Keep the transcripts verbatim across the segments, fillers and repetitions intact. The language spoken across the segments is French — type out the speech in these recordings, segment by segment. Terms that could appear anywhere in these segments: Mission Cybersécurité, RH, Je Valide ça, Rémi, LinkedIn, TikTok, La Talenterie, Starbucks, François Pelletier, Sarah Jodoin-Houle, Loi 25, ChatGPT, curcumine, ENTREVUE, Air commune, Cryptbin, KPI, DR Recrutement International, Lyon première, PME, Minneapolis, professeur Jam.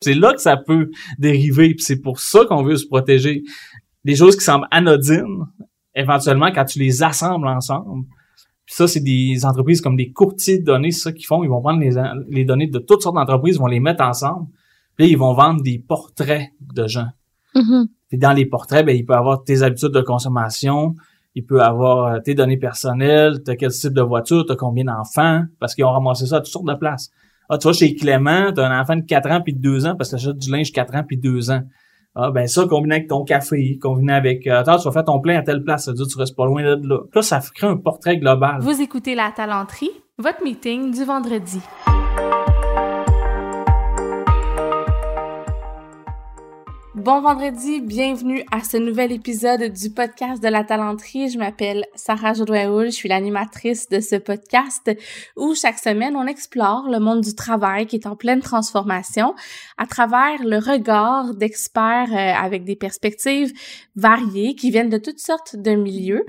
C'est là que ça peut dériver, puis c'est pour ça qu'on veut se protéger. Des choses qui semblent anodines, éventuellement, quand tu les assembles ensemble, puis ça, c'est des entreprises comme des courtiers de données, c'est ça qu'ils font, ils vont prendre les, les données de toutes sortes d'entreprises, ils vont les mettre ensemble, puis ils vont vendre des portraits de gens. Mm-hmm. Puis dans les portraits, ben il peut avoir tes habitudes de consommation, il peut avoir tes données personnelles, t'as quel type de voiture, t'as combien d'enfants, parce qu'ils ont ramassé ça à toutes sortes de places. Ah, tu vois, chez Clément, t'as un enfant de quatre ans puis de deux ans parce que t'achètes du linge quatre ans puis deux ans. Ah, ben ça, combiné avec ton café, combiné avec... Euh, attends, tu vas faire ton plein à telle place, ça veut dire que tu restes pas loin de là. Là, ça crée un portrait global. Vous écoutez La Talenterie, votre meeting du vendredi. Bon vendredi, bienvenue à ce nouvel épisode du podcast de La Talenterie. Je m'appelle Sarah Jodoin-Houle, je suis l'animatrice de ce podcast où chaque semaine, on explore le monde du travail qui est en pleine transformation à travers le regard d'experts avec des perspectives variées qui viennent de toutes sortes de milieux.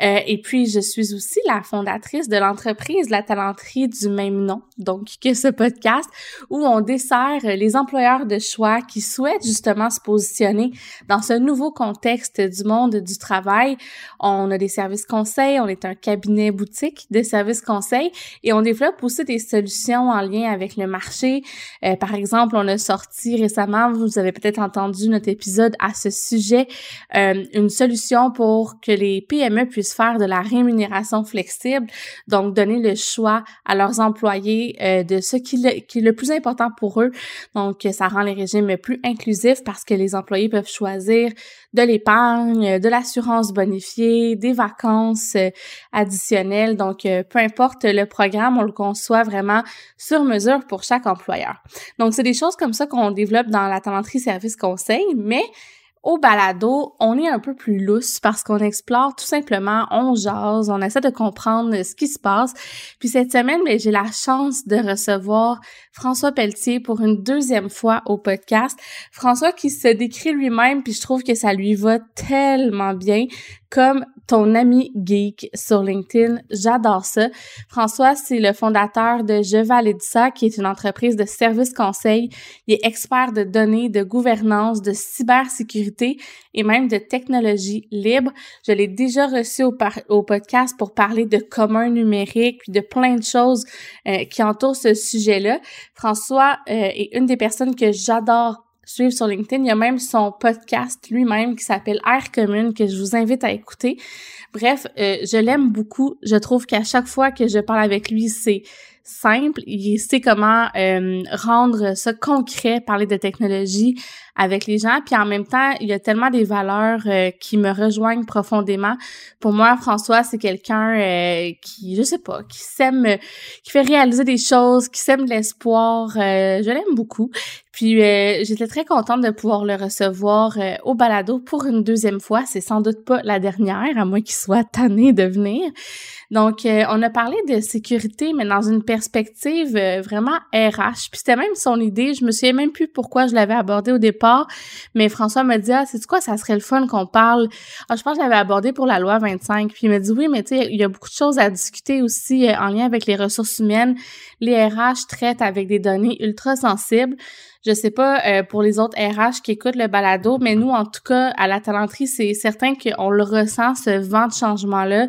Et puis, je suis aussi la fondatrice de l'entreprise La Talenterie du même nom, donc que ce podcast, où on dessert les employeurs de choix qui souhaitent justement se positionner dans ce nouveau contexte du monde du travail. On a des services conseils, on est un cabinet boutique de services conseils et on développe aussi des solutions en lien avec le marché. Euh, par exemple, on a sorti récemment, vous avez peut-être entendu notre épisode à ce sujet, euh, une solution pour que les P M E puissent faire de la rémunération flexible, donc donner le choix à leurs employés euh, de ce qui, le, qui est le plus important pour eux. Donc, ça rend les régimes plus inclusifs parce que les employés peuvent choisir de l'épargne, de l'assurance bonifiée, des vacances additionnelles. Donc, peu importe le programme, on le conçoit vraiment sur mesure pour chaque employeur. Donc, c'est des choses comme ça qu'on développe dans La Talenterie Service Conseil, mais au balado, on est un peu plus lousse parce qu'on explore tout simplement, on jase, on essaie de comprendre ce qui se passe. Puis cette semaine, bien, j'ai la chance de recevoir François Pelletier pour une deuxième fois au podcast. François qui se décrit lui-même, puis je trouve que ça lui va tellement bien, comme ton ami geek sur LinkedIn. J'adore ça. François, c'est le fondateur de Je Valide ça, qui est une entreprise de services conseils. Il est expert de données, de gouvernance, de cybersécurité et même de technologie libre. Je l'ai déjà reçu au, par- au podcast pour parler de commun numérique puis de plein de choses euh, qui entourent ce sujet-là. François euh, est une des personnes que j'adore suivre sur LinkedIn. Il y a même son podcast lui-même qui s'appelle Air commune que je vous invite à écouter. Bref, euh, je l'aime beaucoup. Je trouve qu'à chaque fois que je parle avec lui, c'est simple. Il sait comment euh, rendre ça concret, parler de technologie avec les gens. Puis en même temps, il y a tellement des valeurs euh, qui me rejoignent profondément. Pour moi, François, c'est quelqu'un euh, qui, je sais pas, qui sème, euh, qui fait réaliser des choses, qui sème de l'espoir. Euh, je l'aime beaucoup. Puis euh, j'étais très contente de pouvoir le recevoir euh, au balado pour une deuxième fois. C'est sans doute pas la dernière, à moins qu'il soit tanné de venir. Donc, euh, on a parlé de sécurité, mais dans une perspective euh, vraiment R H. Puis c'était même son idée. Je me souviens même plus pourquoi je l'avais abordé au départ, mais François m'a dit « Ah, c'est quoi, ça serait le fun qu'on parle? » Ah, je pense que je l'avais abordé pour la loi vingt-cinq. Puis il m'a dit « Oui, mais tu sais, il y a beaucoup de choses à discuter aussi euh, en lien avec les ressources humaines. Les R H traitent avec des données ultra sensibles. » Je sais pas euh, pour les autres R H qui écoutent le balado, mais nous, en tout cas, à La Talenterie, c'est certain qu'on le ressent, ce vent de changement-là.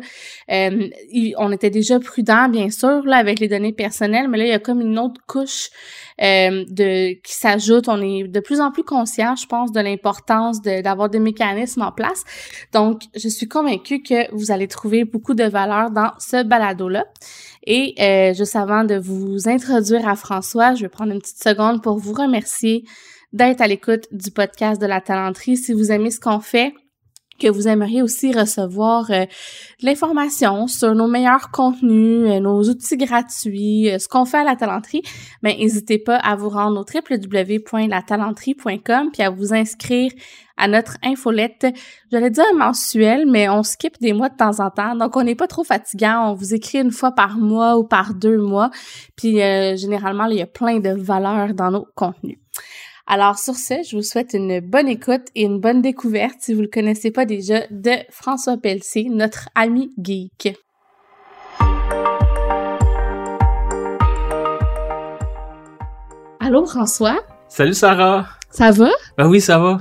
Euh, il, on était déjà prudent, bien sûr, là, avec les données personnelles, mais là, il y a comme une autre couche euh, de qui s'ajoute. On est de plus en plus conscient, je pense, de l'importance de, d'avoir des mécanismes en place. Donc, je suis convaincue que vous allez trouver beaucoup de valeur dans ce balado-là. Et euh, juste avant de vous introduire à François, je vais prendre une petite seconde pour vous remercier d'être à l'écoute du podcast de La Talenterie. Si vous aimez ce qu'on fait, que vous aimeriez aussi recevoir euh, de l'information sur nos meilleurs contenus, euh, nos outils gratuits, euh, ce qu'on fait à La Talenterie, ben n'hésitez pas à vous rendre au w w w point la talenterie point com puis à vous inscrire à notre infolette. J'allais dire mensuelle, mais on skip des mois de temps en temps, donc on n'est pas trop fatigant. On vous écrit une fois par mois ou par deux mois, puis euh, généralement, il y a plein de valeurs dans nos contenus. Alors sur ce, je vous souhaite une bonne écoute et une bonne découverte, si vous ne le connaissez pas déjà, de François Pelletier, notre ami geek. Allô François? Salut Sarah! Ça va? Ben oui, ça va.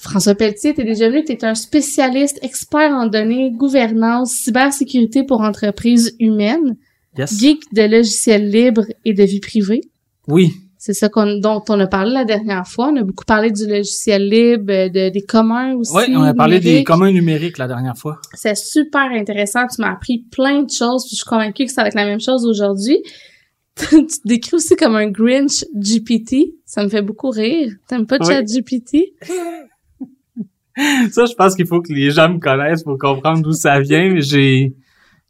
François Pelletier, t'es déjà venu, t'es un spécialiste, expert en données, gouvernance, cybersécurité pour entreprises humaines, yes. Geek de logiciels libres et de vie privée. Oui. C'est ça qu'on, dont on a parlé la dernière fois. On a beaucoup parlé du logiciel libre, de, des communs aussi. Oui, on a parlé numériques. Des communs numériques la dernière fois. C'est super intéressant. Tu m'as appris plein de choses. Puis je suis convaincue que ça va être la même chose aujourd'hui. Tu te décris aussi comme un Grinch G P T. Ça me fait beaucoup rire. T'aimes pas ChatGPT? Ça, je pense qu'il faut que les gens me connaissent pour comprendre d'où ça vient. J'ai...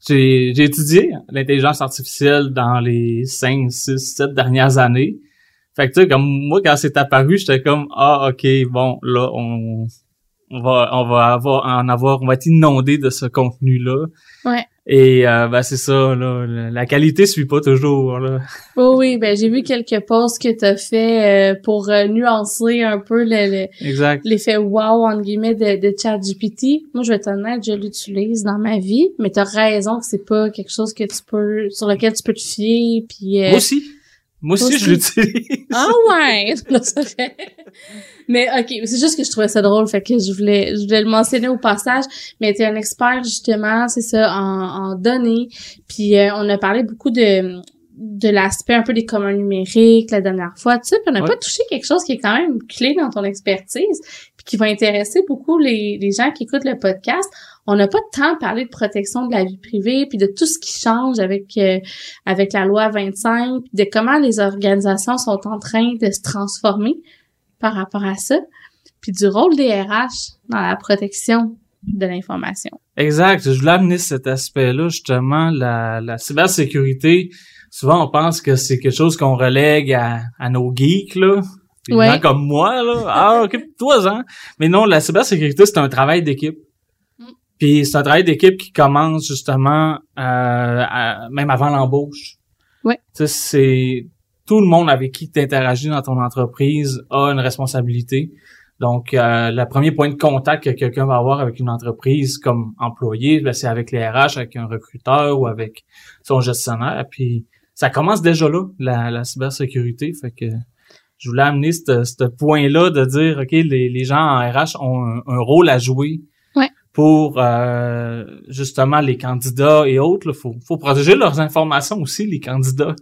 J'ai, j'ai étudié l'intelligence artificielle dans les cinq, six, sept dernières années. Fait que tu sais, comme moi, quand c'est apparu, j'étais comme « Ah, OK, bon, là, on, on va on va avoir en avoir, on va être inondé de ce contenu-là. » Ouais. Et euh, ben c'est ça, là, la qualité suit pas toujours, là. Oh oui, ben j'ai vu quelques posts que t'as fait euh, pour euh, nuancer un peu le, le exact. L'effet « wow » entre guillemets de, de ChatGPT. Moi, je vais être honnête, je l'utilise dans ma vie, mais t'as raison que c'est pas quelque chose que tu peux sur lequel tu peux te fier. Puis, euh, moi aussi, moi aussi, aussi. je l'utilise. Ah ouais, mais ok, c'est juste que je trouvais ça drôle, fait que je voulais je voulais le mentionner au passage. Mais t'es un expert justement, c'est ça, en, en données. Puis euh, on a parlé beaucoup de de l'aspect un peu des communs numériques la dernière fois, tu sais. Puis on n'a ouais. pas touché quelque chose qui est quand même clé dans ton expertise, puis qui va intéresser beaucoup les les gens qui écoutent le podcast. On n'a pas tant parlé de protection de la vie privée, puis de tout ce qui change avec euh, avec la loi vingt-cinq, puis de comment les organisations sont en train de se transformer par rapport à ça, puis du rôle des R H dans la protection de l'information. Exact. Je voulais amener cet aspect-là, justement, la, la cybersécurité. Souvent, on pense que c'est quelque chose qu'on relègue à, à nos geeks, là. Des ouais. gens comme moi, là. Ah, occupe-toi, hein. Mais non, la cybersécurité, c'est un travail d'équipe. Mm. Puis c'est un travail d'équipe qui commence, justement, euh, à, même avant l'embauche. Ouais. Tu sais, c'est... Tout le monde avec qui tu interagis dans ton entreprise a une responsabilité. Donc, euh, le premier point de contact que quelqu'un va avoir avec une entreprise comme employé, bien, c'est avec les R H, avec un recruteur ou avec son gestionnaire. Puis, ça commence déjà là, la, la cybersécurité. Fait que je voulais amener ce point-là de dire, OK, les, les gens en R H ont un, un rôle à jouer ouais. pour euh, justement les candidats et autres. Il faut, faut protéger leurs informations aussi, les candidats.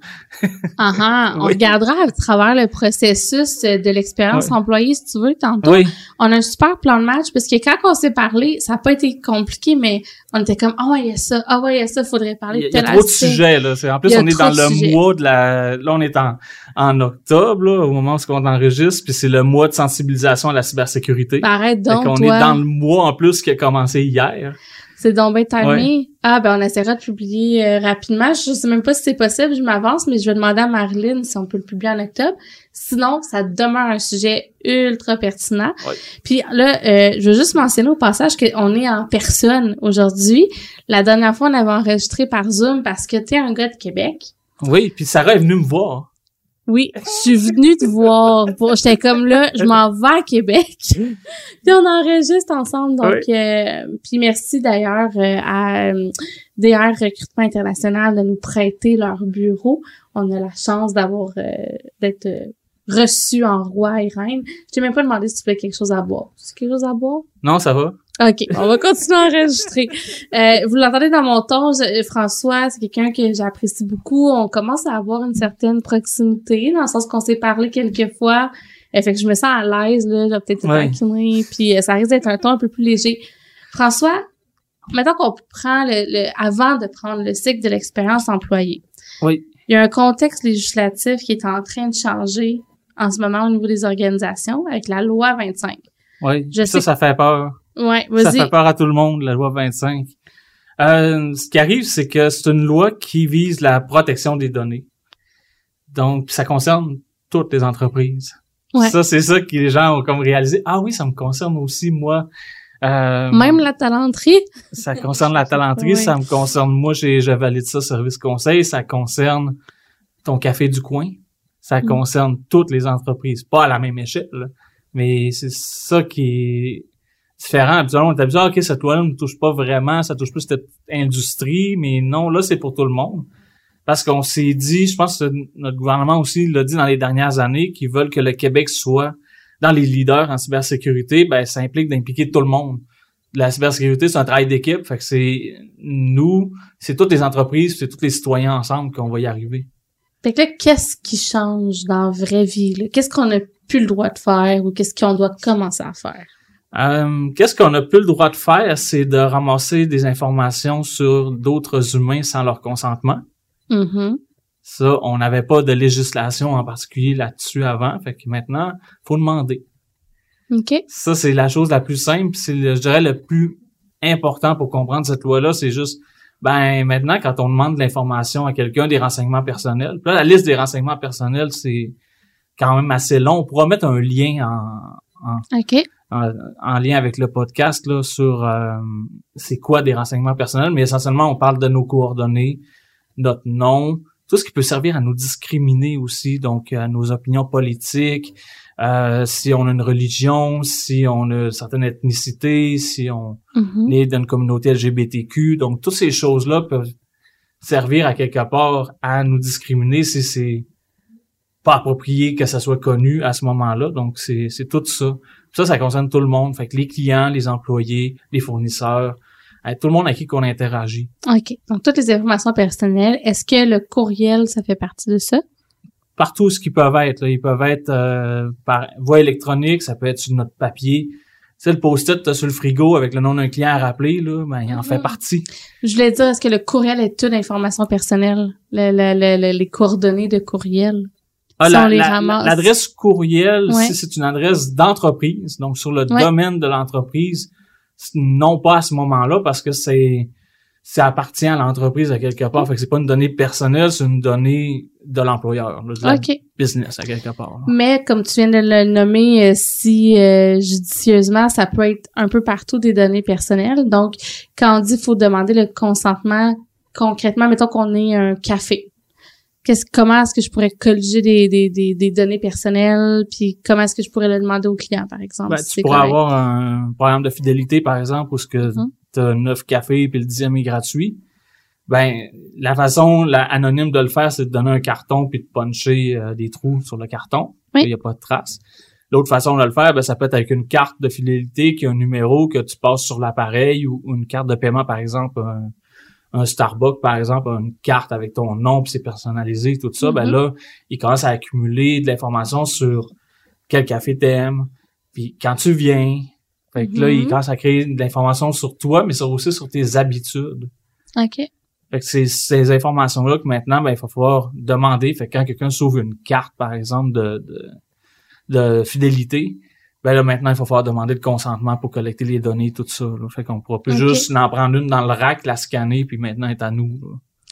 Ah, uh-huh. On oui. regardera à travers le processus de l'expérience oui. employée, si tu veux, tantôt. Oui. On a un super plan de match, parce que quand on s'est parlé, ça n'a pas été compliqué, mais on était comme, ah oh, ouais, il y a ça, ah oh, ouais, il y a ça, faudrait parler de tel aspect. Il y a trop de sujets, là. C'est, en plus, on est dans le mois de la... Là, on est en, en octobre, là, au moment où on enregistre, puis c'est le mois de sensibilisation à la cybersécurité. Arrête donc, on toi. Est dans le mois, en plus, qui a commencé hier. C'est donc bien timé. Ouais. Ah, ben on essaiera de publier euh, rapidement. Je sais même pas si c'est possible, je m'avance, mais je vais demander à Marilyn si on peut le publier en octobre. Sinon, ça demeure un sujet ultra pertinent. Ouais. Puis là, euh, je veux juste mentionner au passage qu'on est en personne aujourd'hui. La dernière fois, on avait enregistré par Zoom parce que t'es un gars de Québec. Oui, puis Sarah est venue me voir. Oui, je suis venue te voir. Bon, j'étais comme là, je m'en vais à Québec. Puis on enregistre ensemble. Donc, oui. euh, puis merci d'ailleurs euh, à euh, D R Recrutement International de nous prêter leur bureau. On a la chance d'avoir euh, d'être euh, reçu en roi et reine. J'ai même pas demandé si tu voulais quelque chose à boire. C'est quelque chose à boire? Non, ça va. OK, on va continuer à enregistrer. Euh, vous l'entendez dans mon ton, je, François, c'est quelqu'un que j'apprécie beaucoup. On commence à avoir une certaine proximité, dans le sens qu'on s'est parlé quelques fois. Euh, fait que je me sens à l'aise, là, j'ai peut-être été taquinée, puis euh, ça risque d'être un ton un peu plus léger. François, maintenant qu'on prend le, le... Avant de prendre le cycle de l'expérience employée, oui. il y a un contexte législatif qui est en train de changer en ce moment au niveau des organisations avec la loi vingt-cinq. Oui, je ça, sais... ça fait peur. Ouais, vas-y. Ça fait peur à tout le monde, la loi vingt-cinq. Euh, ce qui arrive, c'est que c'est une loi qui vise la protection des données. Donc, ça concerne toutes les entreprises. Ouais. Ça, c'est ça que les gens ont comme réalisé. Ah oui, ça me concerne aussi, moi. Euh, Même la talenterie. Ça concerne la talenterie, ouais. ça me concerne. Moi, j'ai, je valide ça, service conseil. Ça concerne ton café du coin. Ça mmh. concerne toutes les entreprises. Pas à la même échelle, là, mais c'est ça qui est... différent. Habituellement, on est habitué, ah, OK, cette loi-là ne touche pas vraiment, ça touche plus cette industrie, mais non, là, c'est pour tout le monde. parce qu'on s'est dit, je pense que notre gouvernement aussi l'a dit dans les dernières années, qu'ils veulent que le Québec soit dans les leaders en cybersécurité. Ben, ça implique d'impliquer tout le monde. La cybersécurité, c'est un travail d'équipe, fait que c'est nous, c'est toutes les entreprises, c'est tous les citoyens ensemble qu'on va y arriver. Fait que là, qu'est-ce qui change dans la vraie vie? Là? Qu'est-ce qu'on n'a plus le droit de faire ou qu'est-ce qu'on doit commencer à faire? Euh, qu'est-ce qu'on n'a plus le droit de faire, c'est de ramasser des informations sur d'autres humains sans leur consentement. Mm-hmm. Ça, on n'avait pas de législation en particulier là-dessus avant, fait que maintenant, faut demander. Okay. Ça, c'est la chose la plus simple, c'est, le, je dirais, le plus important pour comprendre cette loi-là, c'est juste, ben maintenant, quand on demande de l'information à quelqu'un, des renseignements personnels, là, la liste des renseignements personnels, c'est quand même assez long. On pourra mettre un lien en, en, okay. en, en lien avec le podcast là sur euh, c'est quoi des renseignements personnels, mais essentiellement, on parle de nos coordonnées, notre nom, tout ce qui peut servir à nous discriminer aussi, donc à nos opinions politiques, Euh, si on a une religion, si on a certaines ethnicités, si on mm-hmm. est d'une communauté L G B T Q. Donc, toutes ces choses-là peuvent servir à quelque part à nous discriminer si c'est pas approprié que ça soit connu à ce moment-là. Donc, c'est, c'est tout ça. Puis ça, ça concerne tout le monde. Fait que les clients, les employés, les fournisseurs, tout le monde avec qui on interagit. OK. Donc, toutes les informations personnelles. Est-ce que le courriel, ça fait partie de ça? Partout ce qu'ils peuvent être. Là. Ils peuvent être euh, par voie électronique, ça peut être sur notre papier. Tu sais, le post-it t'as sur le frigo avec le nom d'un client à rappeler, là, ben, il en mmh. fait partie. Je voulais dire, est-ce que le courriel est toute information personnelle? Le, le, le, le, les coordonnées de courriel? Ah, si la, on les la, ramasse? L'adresse courriel, ouais. si c'est une adresse d'entreprise, donc sur le ouais. domaine de l'entreprise, non pas à ce moment-là, parce que c'est... ça appartient à l'entreprise à quelque part. Fait que c'est pas une donnée personnelle, c'est une donnée de l'employeur, de la okay. business à quelque part. Là. Mais comme tu viens de le nommer, si euh, judicieusement, ça peut être un peu partout des données personnelles. Donc, quand on dit faut demander le consentement, concrètement, mettons qu'on est un café. Qu'est-ce, comment est-ce que je pourrais colliger des, des, des, des données personnelles, puis comment est-ce que je pourrais le demander au client, par exemple? Ben, si tu pourrais correct. Avoir un programme de fidélité, par exemple, où ce que... Hum. T'as neuf cafés puis le dixième est gratuit. Ben, la façon la, anonyme de le faire, c'est de donner un carton puis de puncher euh, des trous sur le carton. Il oui. n'y a pas de trace. L'autre façon de le faire, ben, ça peut être avec une carte de fidélité qui a un numéro que tu passes sur l'appareil ou, ou une carte de paiement, par exemple, un, un Starbucks, par exemple, une carte avec ton nom puis c'est personnalisé, tout ça. Mm-hmm. Ben là, il commence à accumuler de l'information sur quel café t'aimes, puis quand tu viens. Fait que là, mm-hmm. il commence à créer de l'information sur toi, mais aussi sur tes habitudes. OK. Fait que c'est ces informations-là que maintenant, ben, il faut pouvoir demander. Fait que quand quelqu'un s'ouvre une carte, par exemple, de, de, de fidélité, ben là, maintenant, il faut pouvoir demander le consentement pour collecter les données, tout ça. Là. Fait qu'on pourra plus okay. juste en prendre une dans le rack, la scanner, puis maintenant, elle est à nous.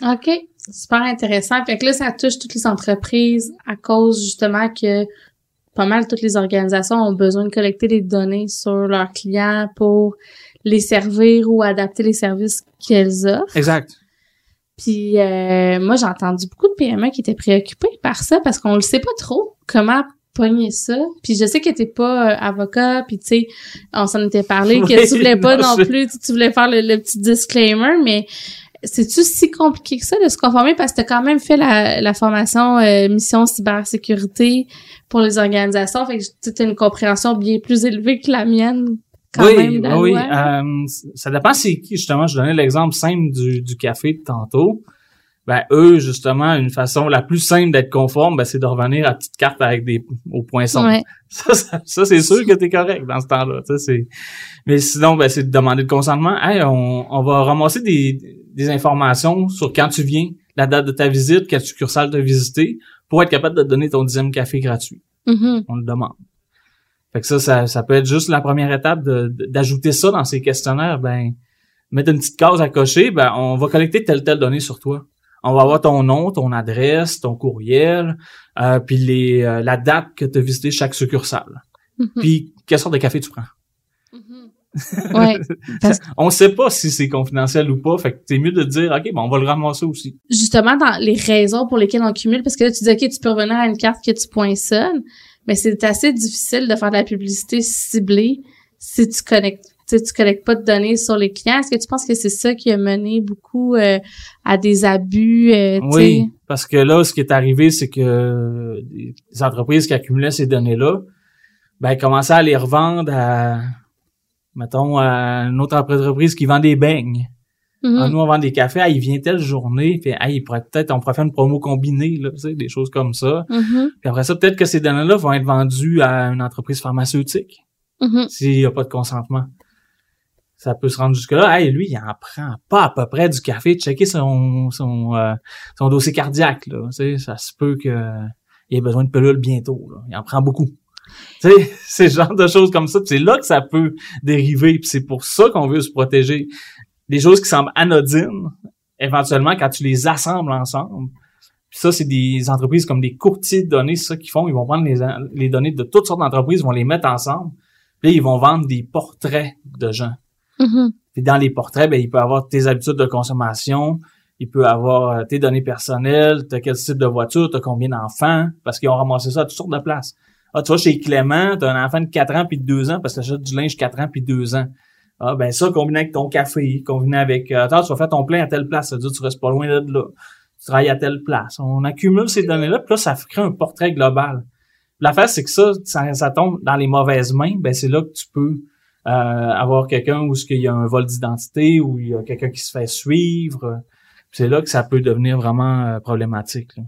Là. OK. Super intéressant. Fait que là, ça touche toutes les entreprises à cause, justement, que... pas mal toutes les organisations ont besoin de collecter des données sur leurs clients pour les servir ou adapter les services qu'elles offrent. Exact. Puis euh, moi, j'ai entendu beaucoup de P M E qui étaient préoccupés par ça parce qu'on le sait pas trop comment pogner ça. Puis je sais que t'es pas euh, avocat, puis tu sais, on s'en était parlé que oui, tu voulais pas non, non je... plus, tu voulais faire le, le petit disclaimer, mais... c'est-tu si compliqué que ça de se conformer? Parce que t'as quand même fait la, la formation euh, Mission Cybersécurité pour les organisations. Fait que tu as une compréhension bien plus élevée que la mienne quand oui, même. De la oui, oui. Euh, ça dépend c'est qui. Justement, je donnais l'exemple simple du, du café de tantôt. Ben eux, justement, une façon la plus simple d'être conforme, ben, c'est de revenir à petite carte avec des au poinçon. Ouais. Ça, ça, ça, c'est sûr que t'es correct dans ce temps-là. C'est... mais sinon, ben, c'est de demander le consentement. Hey, on, on va ramasser des, des informations sur quand tu viens, la date de ta visite, quelle succursale t'as visité, pour être capable de te donner ton dixième café gratuit. Mm-hmm. On le demande. Fait que ça, ça, ça peut être juste la première étape de, d'ajouter ça dans ces questionnaires. Ben, mettre une petite case à cocher, ben, on va collecter telle telle donnée sur toi. On va avoir ton nom, ton adresse, ton courriel, euh, puis les euh, la date que tu as visité chaque succursale. Mm-hmm. Puis quelle sorte de café tu prends. Mm-hmm. Ouais, parce... on sait pas si c'est confidentiel ou pas, fait que c'est mieux de dire OK, ben on va le ramasser aussi. Justement dans les raisons pour lesquelles on cumule, parce que là tu dis OK, tu peux revenir à une carte que tu poinçonnes, mais c'est assez difficile de faire de la publicité ciblée si tu connectes tu sais, tu collectes pas de données sur les clients. Est-ce que tu penses que c'est ça qui a mené beaucoup euh, à des abus? Euh, oui, t'sais? Parce que là, ce qui est arrivé, c'est que les entreprises qui accumulaient ces données-là, ben, elles commençaient à les revendre à, mettons, à une autre entreprise qui vend des beignes. Mm-hmm. Alors, nous, on vend des cafés. Ah, il vient telle journée. Puis, ah, il pourrait peut-être, on pourrait faire une promo combinée, là, tu sais, des choses comme ça. Mm-hmm. Puis après ça, peut-être que ces données-là vont être vendues à une entreprise pharmaceutique. Mm-hmm. S'il n'y a pas de consentement. Ça peut se rendre jusque-là. Hey, lui, il en prend pas à peu près du café. Checker son son euh, son dossier cardiaque, là. Tu sais, ça se peut qu'il ait besoin de pelules bientôt, là. Il en prend beaucoup. Tu sais, c'est ce genre de choses comme ça. Puis c'est là que ça peut dériver. Puis c'est pour ça qu'on veut se protéger. Des choses qui semblent anodines, éventuellement, quand tu les assembles ensemble. Puis ça, c'est des entreprises comme des courtiers de données, c'est ça qu'ils font. Ils vont prendre les, les données de toutes sortes d'entreprises, ils vont les mettre ensemble. Puis là, ils vont vendre des portraits de gens. Mm-hmm. Puis dans les portraits, ben il peut avoir tes habitudes de consommation, il peut avoir tes données personnelles, t'as quel type de voiture, t'as combien d'enfants, parce qu'ils ont ramassé ça à toutes sortes de places. Ah, tu vois, chez Clément, t'as un enfant de quatre ans puis de deux ans, parce que t'achètes du linge quatre ans puis deux ans. Ah, ben ça, combiné avec ton café, combiné avec... Euh, attends, tu vas faire ton plein à telle place, ça veut dire que tu restes pas loin de là. Tu travailles à telle place. On accumule ces données-là, puis là, ça crée un portrait global. L'affaire, c'est que ça, ça, ça tombe dans les mauvaises mains, ben c'est là que tu peux euh, avoir quelqu'un où il y a un vol d'identité, où il y a quelqu'un qui se fait suivre. Puis c'est là que ça peut devenir vraiment euh, problématique, là.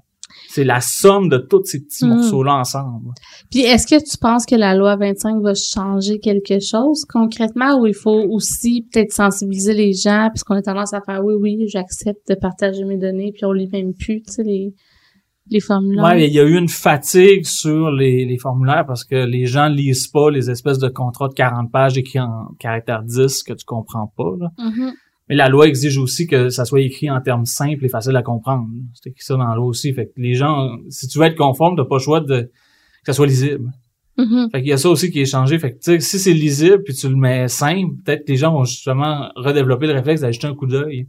C'est la somme de tous ces petits mmh. morceaux-là ensemble. Puis, est-ce que tu penses que la loi vingt-cinq va changer quelque chose concrètement, ou il faut aussi peut-être sensibiliser les gens, puisqu'on a tendance à faire « oui, oui, j'accepte de partager mes données », puis on ne lit même plus, tu sais, les, les formulaires. Oui, il y a eu une fatigue sur les, les formulaires parce que les gens lisent pas les espèces de contrats de quarante pages écrits en caractère dix que tu comprends pas, là. Mmh. Mais la loi exige aussi que ça soit écrit en termes simples et faciles à comprendre. C'est écrit ça dans la loi aussi. Fait que les gens, si tu veux être conforme, t'as pas le choix de, que ça soit lisible. Mm-hmm. Fait qu'il y a ça aussi qui est changé. Fait que, tu sais, si c'est lisible puis tu le mets simple, peut-être que les gens vont justement redévelopper le réflexe d'aller jeter un coup d'œil.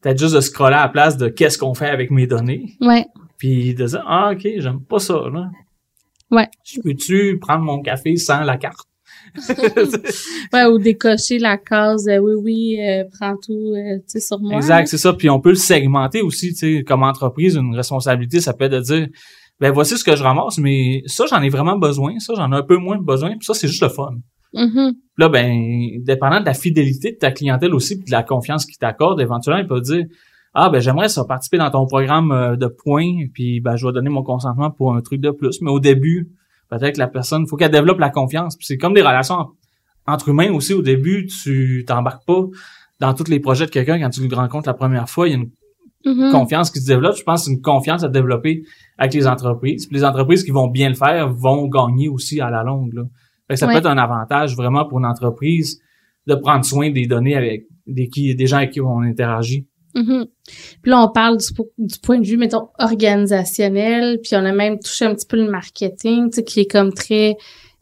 Peut-être juste de scroller à la place de qu'est-ce qu'on fait avec mes données. Ouais. Puis de dire, ah, OK, j'aime pas ça, là. Ouais. Je peux-tu prendre mon café sans la carte? Ouais, ou décocher la case euh, oui oui euh, prends tout euh, tu sais sur moi. Exact, c'est ça. Puis on peut le segmenter aussi, tu sais, comme entreprise, une responsabilité, ça peut être de dire ben voici ce que je ramasse, mais ça j'en ai vraiment besoin, ça j'en ai un peu moins besoin, puis ça c'est juste le fun. Mm-hmm. Là ben dépendant de la fidélité de ta clientèle aussi, puis de la confiance qu'ils t'accordent, éventuellement ils peuvent dire ah ben j'aimerais ça participer dans ton programme de points, puis ben je vais donner mon consentement pour un truc de plus, mais au début peut-être que la personne, faut qu'elle développe la confiance. Puis c'est comme des relations entre humains aussi. Au début, tu t'embarques pas dans tous les projets de quelqu'un. Quand tu le rencontres la première fois, il y a une mm-hmm. confiance qui se développe. Je pense que c'est une confiance à développer avec les entreprises. Puis les entreprises qui vont bien le faire vont gagner aussi à la longue, là. Fait que ça ouais. peut être un avantage vraiment pour une entreprise de prendre soin des données avec des, qui, des gens avec qui on interagit. Mm-hmm. Puis là, on parle du, du point de vue, mettons, organisationnel, puis on a même touché un petit peu le marketing, tu sais, qui est comme très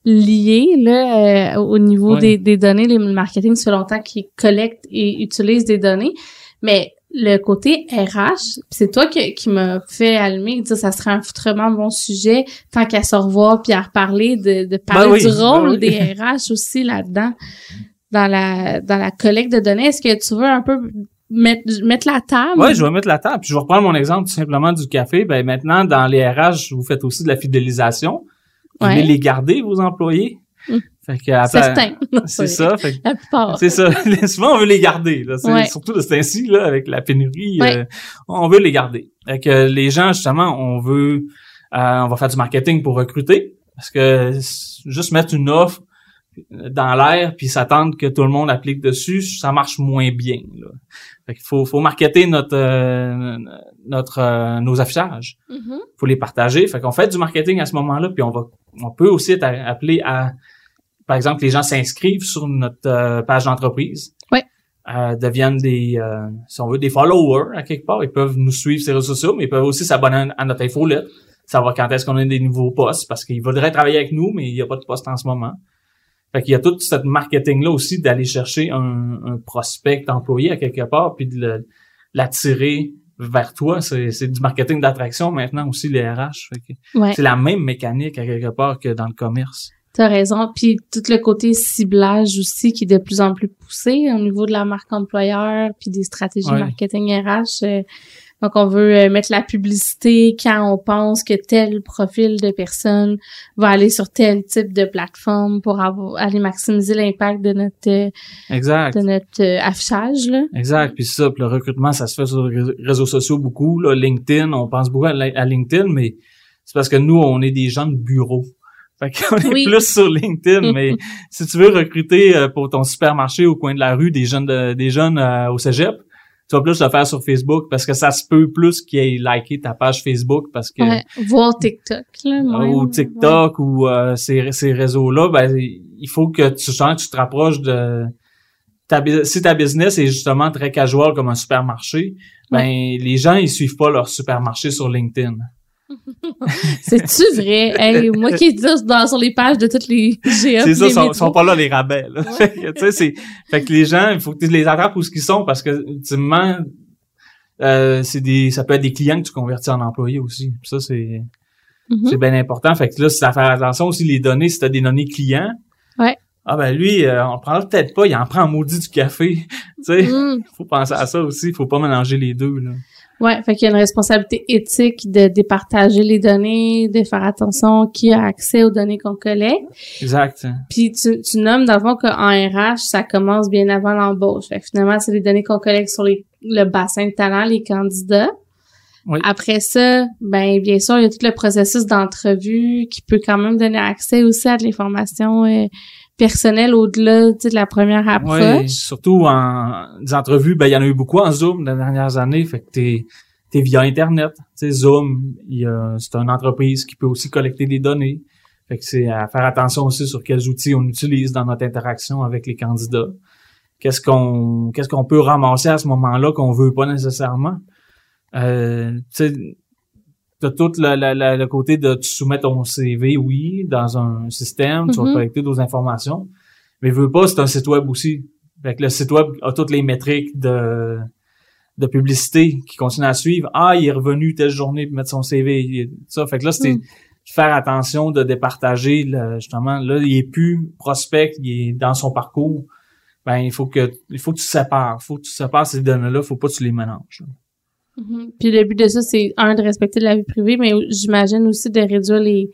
lié, là, euh, au niveau oui. des, des données. Le marketing, ça fait longtemps qu'il collecte et utilise des données, mais le côté R H, c'est toi qui, qui m'as fait allumer, dire ça serait un foutrement bon sujet, tant qu'à se revoir puis à reparler, de, de parler ben oui, du rôle ben oui. des R H aussi là-dedans, dans la, dans la collecte de données. Est-ce que tu veux un peu... Mettre, mettre la table. Oui, je vais mettre la table. Puis je vais reprendre mon exemple tout simplement du café. Ben maintenant, dans les R H, vous faites aussi de la fidélisation. Vous voulez les garder, vos employés. Mmh. Fait que, après, certains. Non, c'est oui. ça. Fait que, la plupart. C'est ça. Souvent, on veut les garder. Là. C'est, ouais. Surtout de ce temps-ci, là, avec la pénurie, ouais. euh, on veut les garder. Fait que les gens, justement, on veut... Euh, on va faire du marketing pour recruter. Parce que juste mettre une offre dans l'air puis s'attendre que tout le monde applique dessus, ça marche moins bien, là. Fait qu'il faut faut marketer notre euh, notre euh, nos affichages. Mm-hmm. Faut les partager, fait qu'on fait du marketing à ce moment-là, puis on va on peut aussi être appelé à, par exemple, les gens s'inscrivent sur notre euh, page d'entreprise. Oui. Euh, deviennent des euh, si on veut des followers à quelque part, ils peuvent nous suivre sur les réseaux sociaux, mais ils peuvent aussi s'abonner à notre infolettre, savoir quand est-ce qu'on a des nouveaux postes, parce qu'ils voudraient travailler avec nous, mais il y a pas de poste en ce moment. Fait qu'il y a tout ce marketing-là aussi d'aller chercher un, un prospect employé à quelque part, puis de le, l'attirer vers toi. C'est, c'est du marketing d'attraction maintenant aussi, les R H. Fait que ouais. C'est la même mécanique à quelque part que dans le commerce. T'as raison. Puis tout le côté ciblage aussi qui est de plus en plus poussé au niveau de la marque employeur puis des stratégies ouais. marketing R H. Euh, donc, on veut mettre la publicité quand on pense que tel profil de personne va aller sur tel type de plateforme pour avoir, aller maximiser l'impact de notre exact. de notre affichage. Là. Exact. Puis ça, puis le recrutement, ça se fait sur les réseaux sociaux beaucoup. Là, LinkedIn, on pense beaucoup à, à LinkedIn, mais c'est parce que nous, on est des gens de bureau. Fait qu'on est oui. plus sur LinkedIn, mais si tu veux recruter pour ton supermarché au coin de la rue des jeunes de, des jeunes euh, au cégep, tu vas plus le faire sur Facebook parce que ça se peut plus qu'ils aient liké ta page Facebook parce que... Ouais, voir TikTok, là. Même, ou TikTok ouais. ou euh, ces, ces réseaux-là, ben il faut que tu genre, tu te rapproches de... Ta, si ta business est justement très casual comme un supermarché, ben ouais. les gens, ils suivent pas leur supermarché sur LinkedIn. C'est-tu vrai? Hey, moi qui dis dans sur les pages de toutes les G A. C'est ça, sont, sont pas là les rabais. Là. Ouais. Fait, que, tu sais, c'est, fait que les gens, il faut que tu les attrapes où ce qu'ils sont parce que ultimement, euh, c'est des, ça peut être des clients que tu convertis en employés aussi. Puis ça, c'est, mm-hmm. c'est bien important. Fait que là, c'est à faire attention aussi les données. Si tu as des données clients, ouais. ah ben lui, euh, on le prend peut-être pas, il en prend en maudit du café. Tu sais, mm. faut penser à ça aussi. Faut pas mélanger les deux là. Ouais, fait qu'il y a une responsabilité éthique de départager les données, de faire attention qui a accès aux données qu'on collecte. Exact. Puis tu, tu nommes dans le fond qu'en R H, ça commence bien avant l'embauche. Fait que finalement, c'est les données qu'on collecte sur les, le bassin de talent, les candidats. Oui. Après ça, ben bien sûr, il y a tout le processus d'entrevue qui peut quand même donner accès aussi à de l'information euh, personnel au-delà de la première approche. Oui, surtout en des entrevues, ben il y en a eu beaucoup en Zoom dans les dernières années, fait que t'es t'es via Internet, tu sais Zoom, il y a, c'est une entreprise qui peut aussi collecter des données, fait que c'est à faire attention aussi sur quels outils on utilise dans notre interaction avec les candidats. Qu'est-ce qu'on qu'est-ce qu'on peut ramasser à ce moment-là qu'on veut pas nécessairement. Euh, tu sais t'as tout le, le, le côté de tu soumets ton C V, oui, dans un système, mm-hmm. tu vas collecter d'autres informations, mais veux pas, c'est un site web aussi. Fait que le site web a toutes les métriques de de publicité qui continuent à suivre. Ah, il est revenu telle journée pour mettre son C V, ça. Fait que là, c'était mm. faire attention de départager, le, justement, là, il est plus prospect, il est dans son parcours. Ben, il faut que il faut que tu sépares, il faut que tu sépares ces données-là, faut pas que tu les mélanges. Là. Mm-hmm. Puis le but de ça, c'est, un, de respecter la vie privée, mais j'imagine aussi de réduire les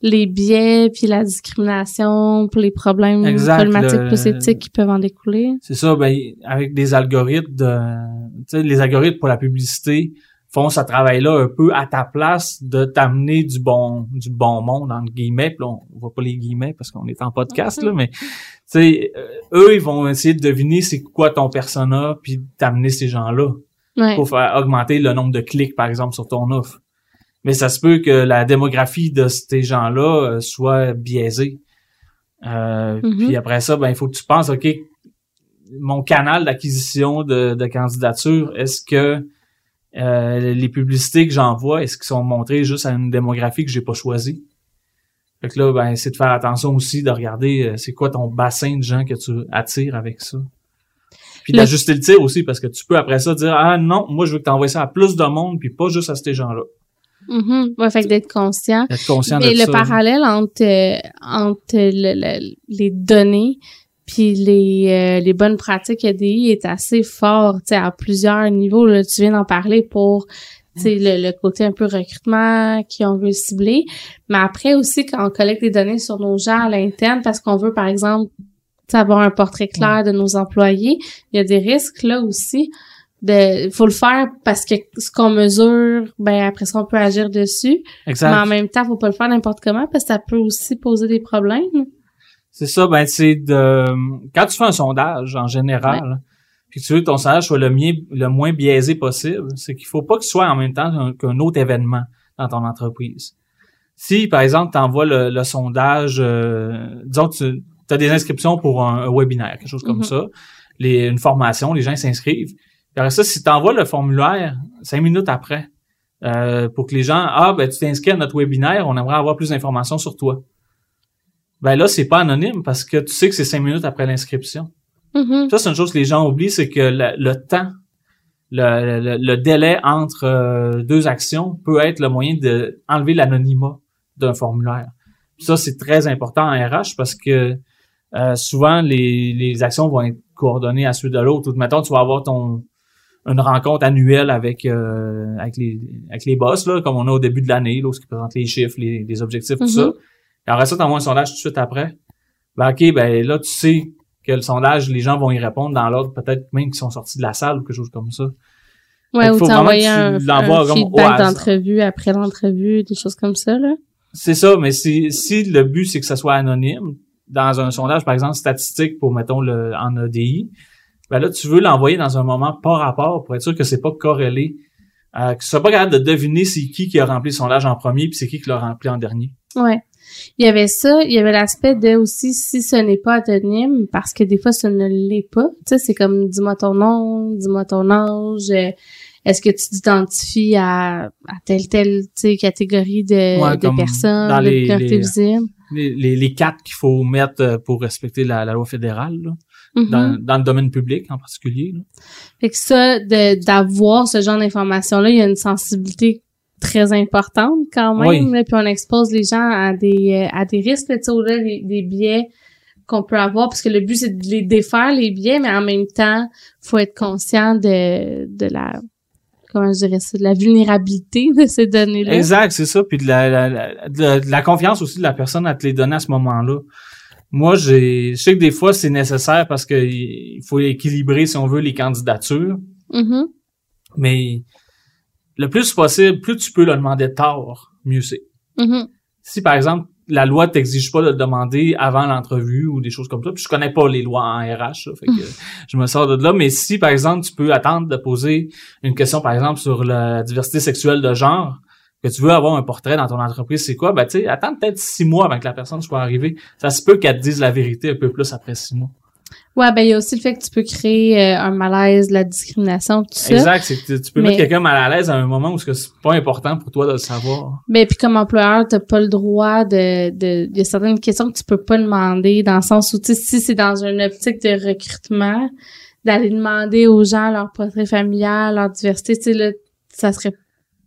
les biais puis la discrimination pour les problèmes exact, problématiques le, plus éthiques qui peuvent en découler. C'est ça, ben avec des algorithmes, de, tu sais, les algorithmes pour la publicité font ce travail-là un peu à ta place de t'amener du bon du bon monde, entre guillemets, puis là, on voit pas les guillemets parce qu'on est en podcast, mm-hmm. là, mais tu sais, eux, ils vont essayer de deviner c'est quoi ton persona puis t'amener ces gens-là. Ouais. Pour faire augmenter le nombre de clics, par exemple, sur ton offre. Mais ça se peut que la démographie de ces gens-là soit biaisée. Euh, mm-hmm. Puis après ça, ben il faut que tu penses, OK, mon canal d'acquisition de, de candidature, est-ce que euh, les publicités que j'envoie, est-ce qu'ils sont montrées juste à une démographie que j'ai pas choisie? Fait que là, ben c'est de faire attention aussi, de regarder c'est quoi ton bassin de gens que tu attires avec ça. Puis le... d'ajuster le tir aussi, parce que tu peux après ça dire « Ah non, moi je veux que t'envoies ça à plus de monde, puis pas juste à ces gens-là. » Mm-hmm. Ouais, fait que d'être conscient. D'être conscient mais de le ça, parallèle hein. entre euh, entre le, le, les données puis les euh, les bonnes pratiques A D I est assez fort, tu sais, à plusieurs niveaux. Là, tu viens d'en parler pour... C'est le, le côté un peu recrutement qui on veut cibler. Mais après aussi, quand on collecte des données sur nos gens à l'interne, parce qu'on veut, par exemple, avoir un portrait clair de nos employés, il y a des risques là aussi. De faut le faire parce que ce qu'on mesure, ben après ça on peut agir dessus. Exact. Mais en même temps, faut pas le faire n'importe comment parce que ça peut aussi poser des problèmes. C'est ça, ben c'est de quand tu fais un sondage en général, ouais. puis que tu veux que ton sondage soit le, mi- le moins biaisé possible, c'est qu'il faut pas que ce soit en même temps qu'un autre événement dans ton entreprise. Si par exemple tu envoies le, le sondage, euh, disons tu tu as des inscriptions pour un, un webinaire, quelque chose comme mm-hmm. ça, les, une formation, les gens s'inscrivent. Puis après ça, si tu envoies le formulaire cinq minutes après euh, pour que les gens, ah, ben tu t'inscris à notre webinaire, on aimerait avoir plus d'informations sur toi. Ben là, c'est pas anonyme parce que tu sais que c'est cinq minutes après l'inscription. Mm-hmm. Ça, c'est une chose que les gens oublient, c'est que le, le temps, le, le, le délai entre euh, deux actions peut être le moyen d'enlever l'anonymat d'un formulaire. Ça, c'est très important en R H parce que euh, souvent, les, les actions vont être coordonnées à ceux de l'autre. Mettons, tu vas avoir ton une rencontre annuelle avec euh, avec les avec les boss, là, comme on a au début de l'année, là, où qui présente les chiffres, les, les objectifs, mm-hmm. tout ça. Et après ça, tu envoies un sondage tout de suite après. Ben, OK, ben là, tu sais que le sondage, les gens vont y répondre dans l'ordre, peut-être même qu'ils sont sortis de la salle ou quelque chose comme ça. Ouais, ou t'envoyer un, un feedback d'entrevue après l'entrevue, des choses comme ça, là. C'est ça, mais si, si le but, c'est que ça soit anonyme, dans un sondage, par exemple, statistique pour, mettons, le en A D I, ben là, tu veux l'envoyer dans un moment par rapport pour être sûr que c'est pas corrélé, euh, que tu sois pas capable de deviner c'est qui qui a rempli le sondage en premier puis c'est qui qui l'a rempli en dernier. Ouais. Il y avait ça, il y avait l'aspect de aussi si ce n'est pas anonyme, parce que des fois, ça ne l'est pas. Tu sais, c'est comme dis-moi ton nom, dis-moi ton âge, est-ce que tu t'identifies à, à telle, telle, tu sais, catégorie de, ouais, de personnes, dans les, de les, visibles. Les, les, les quatre qu'il faut mettre pour respecter la, la loi fédérale, là, mm-hmm. dans, dans le domaine public en particulier. Là. Fait que ça, de, d'avoir ce genre d'informations-là, il y a une sensibilité très importante quand même, oui. Là, puis on expose les gens à des à des risques, tu sais, au-delà des, des biais qu'on peut avoir, parce que le but, c'est de les défaire, les biais, mais en même temps, faut être conscient de de la, comment je dirais ça, de la vulnérabilité de ces données-là. Exact, c'est ça, puis de la, la, la, de la, de la confiance aussi de la personne à te les donner à ce moment-là. Moi, j'ai je sais que des fois, c'est nécessaire parce que il faut équilibrer, si on veut, les candidatures, mm-hmm. mais... le plus possible, plus tu peux le demander tard, mieux c'est. Mm-hmm. Si, par exemple, la loi t'exige pas de le demander avant l'entrevue ou des choses comme ça, puis je connais pas les lois en R H, là, fait que je me sors de là, mais si, par exemple, tu peux attendre de poser une question, par exemple, sur la diversité sexuelle de genre, que tu veux avoir un portrait dans ton entreprise, c'est quoi? Ben, tu sais, attends peut-être six mois avant que la personne soit arrivée. Ça se peut qu'elle te dise la vérité un peu plus après six mois. Ouais, ben il y a aussi le fait que tu peux créer euh, un malaise, de la discrimination, tout ça. Exact, c'est que tu, tu peux mais, mettre quelqu'un mal à l'aise à un moment où c'est pas important pour toi de le savoir. Ben puis comme employeur, t'as pas le droit de de il y a certaines questions que tu peux pas demander, dans le sens où tu sais, si c'est dans une optique de recrutement, d'aller demander aux gens leur portrait familial, leur diversité, tu sais là, ça serait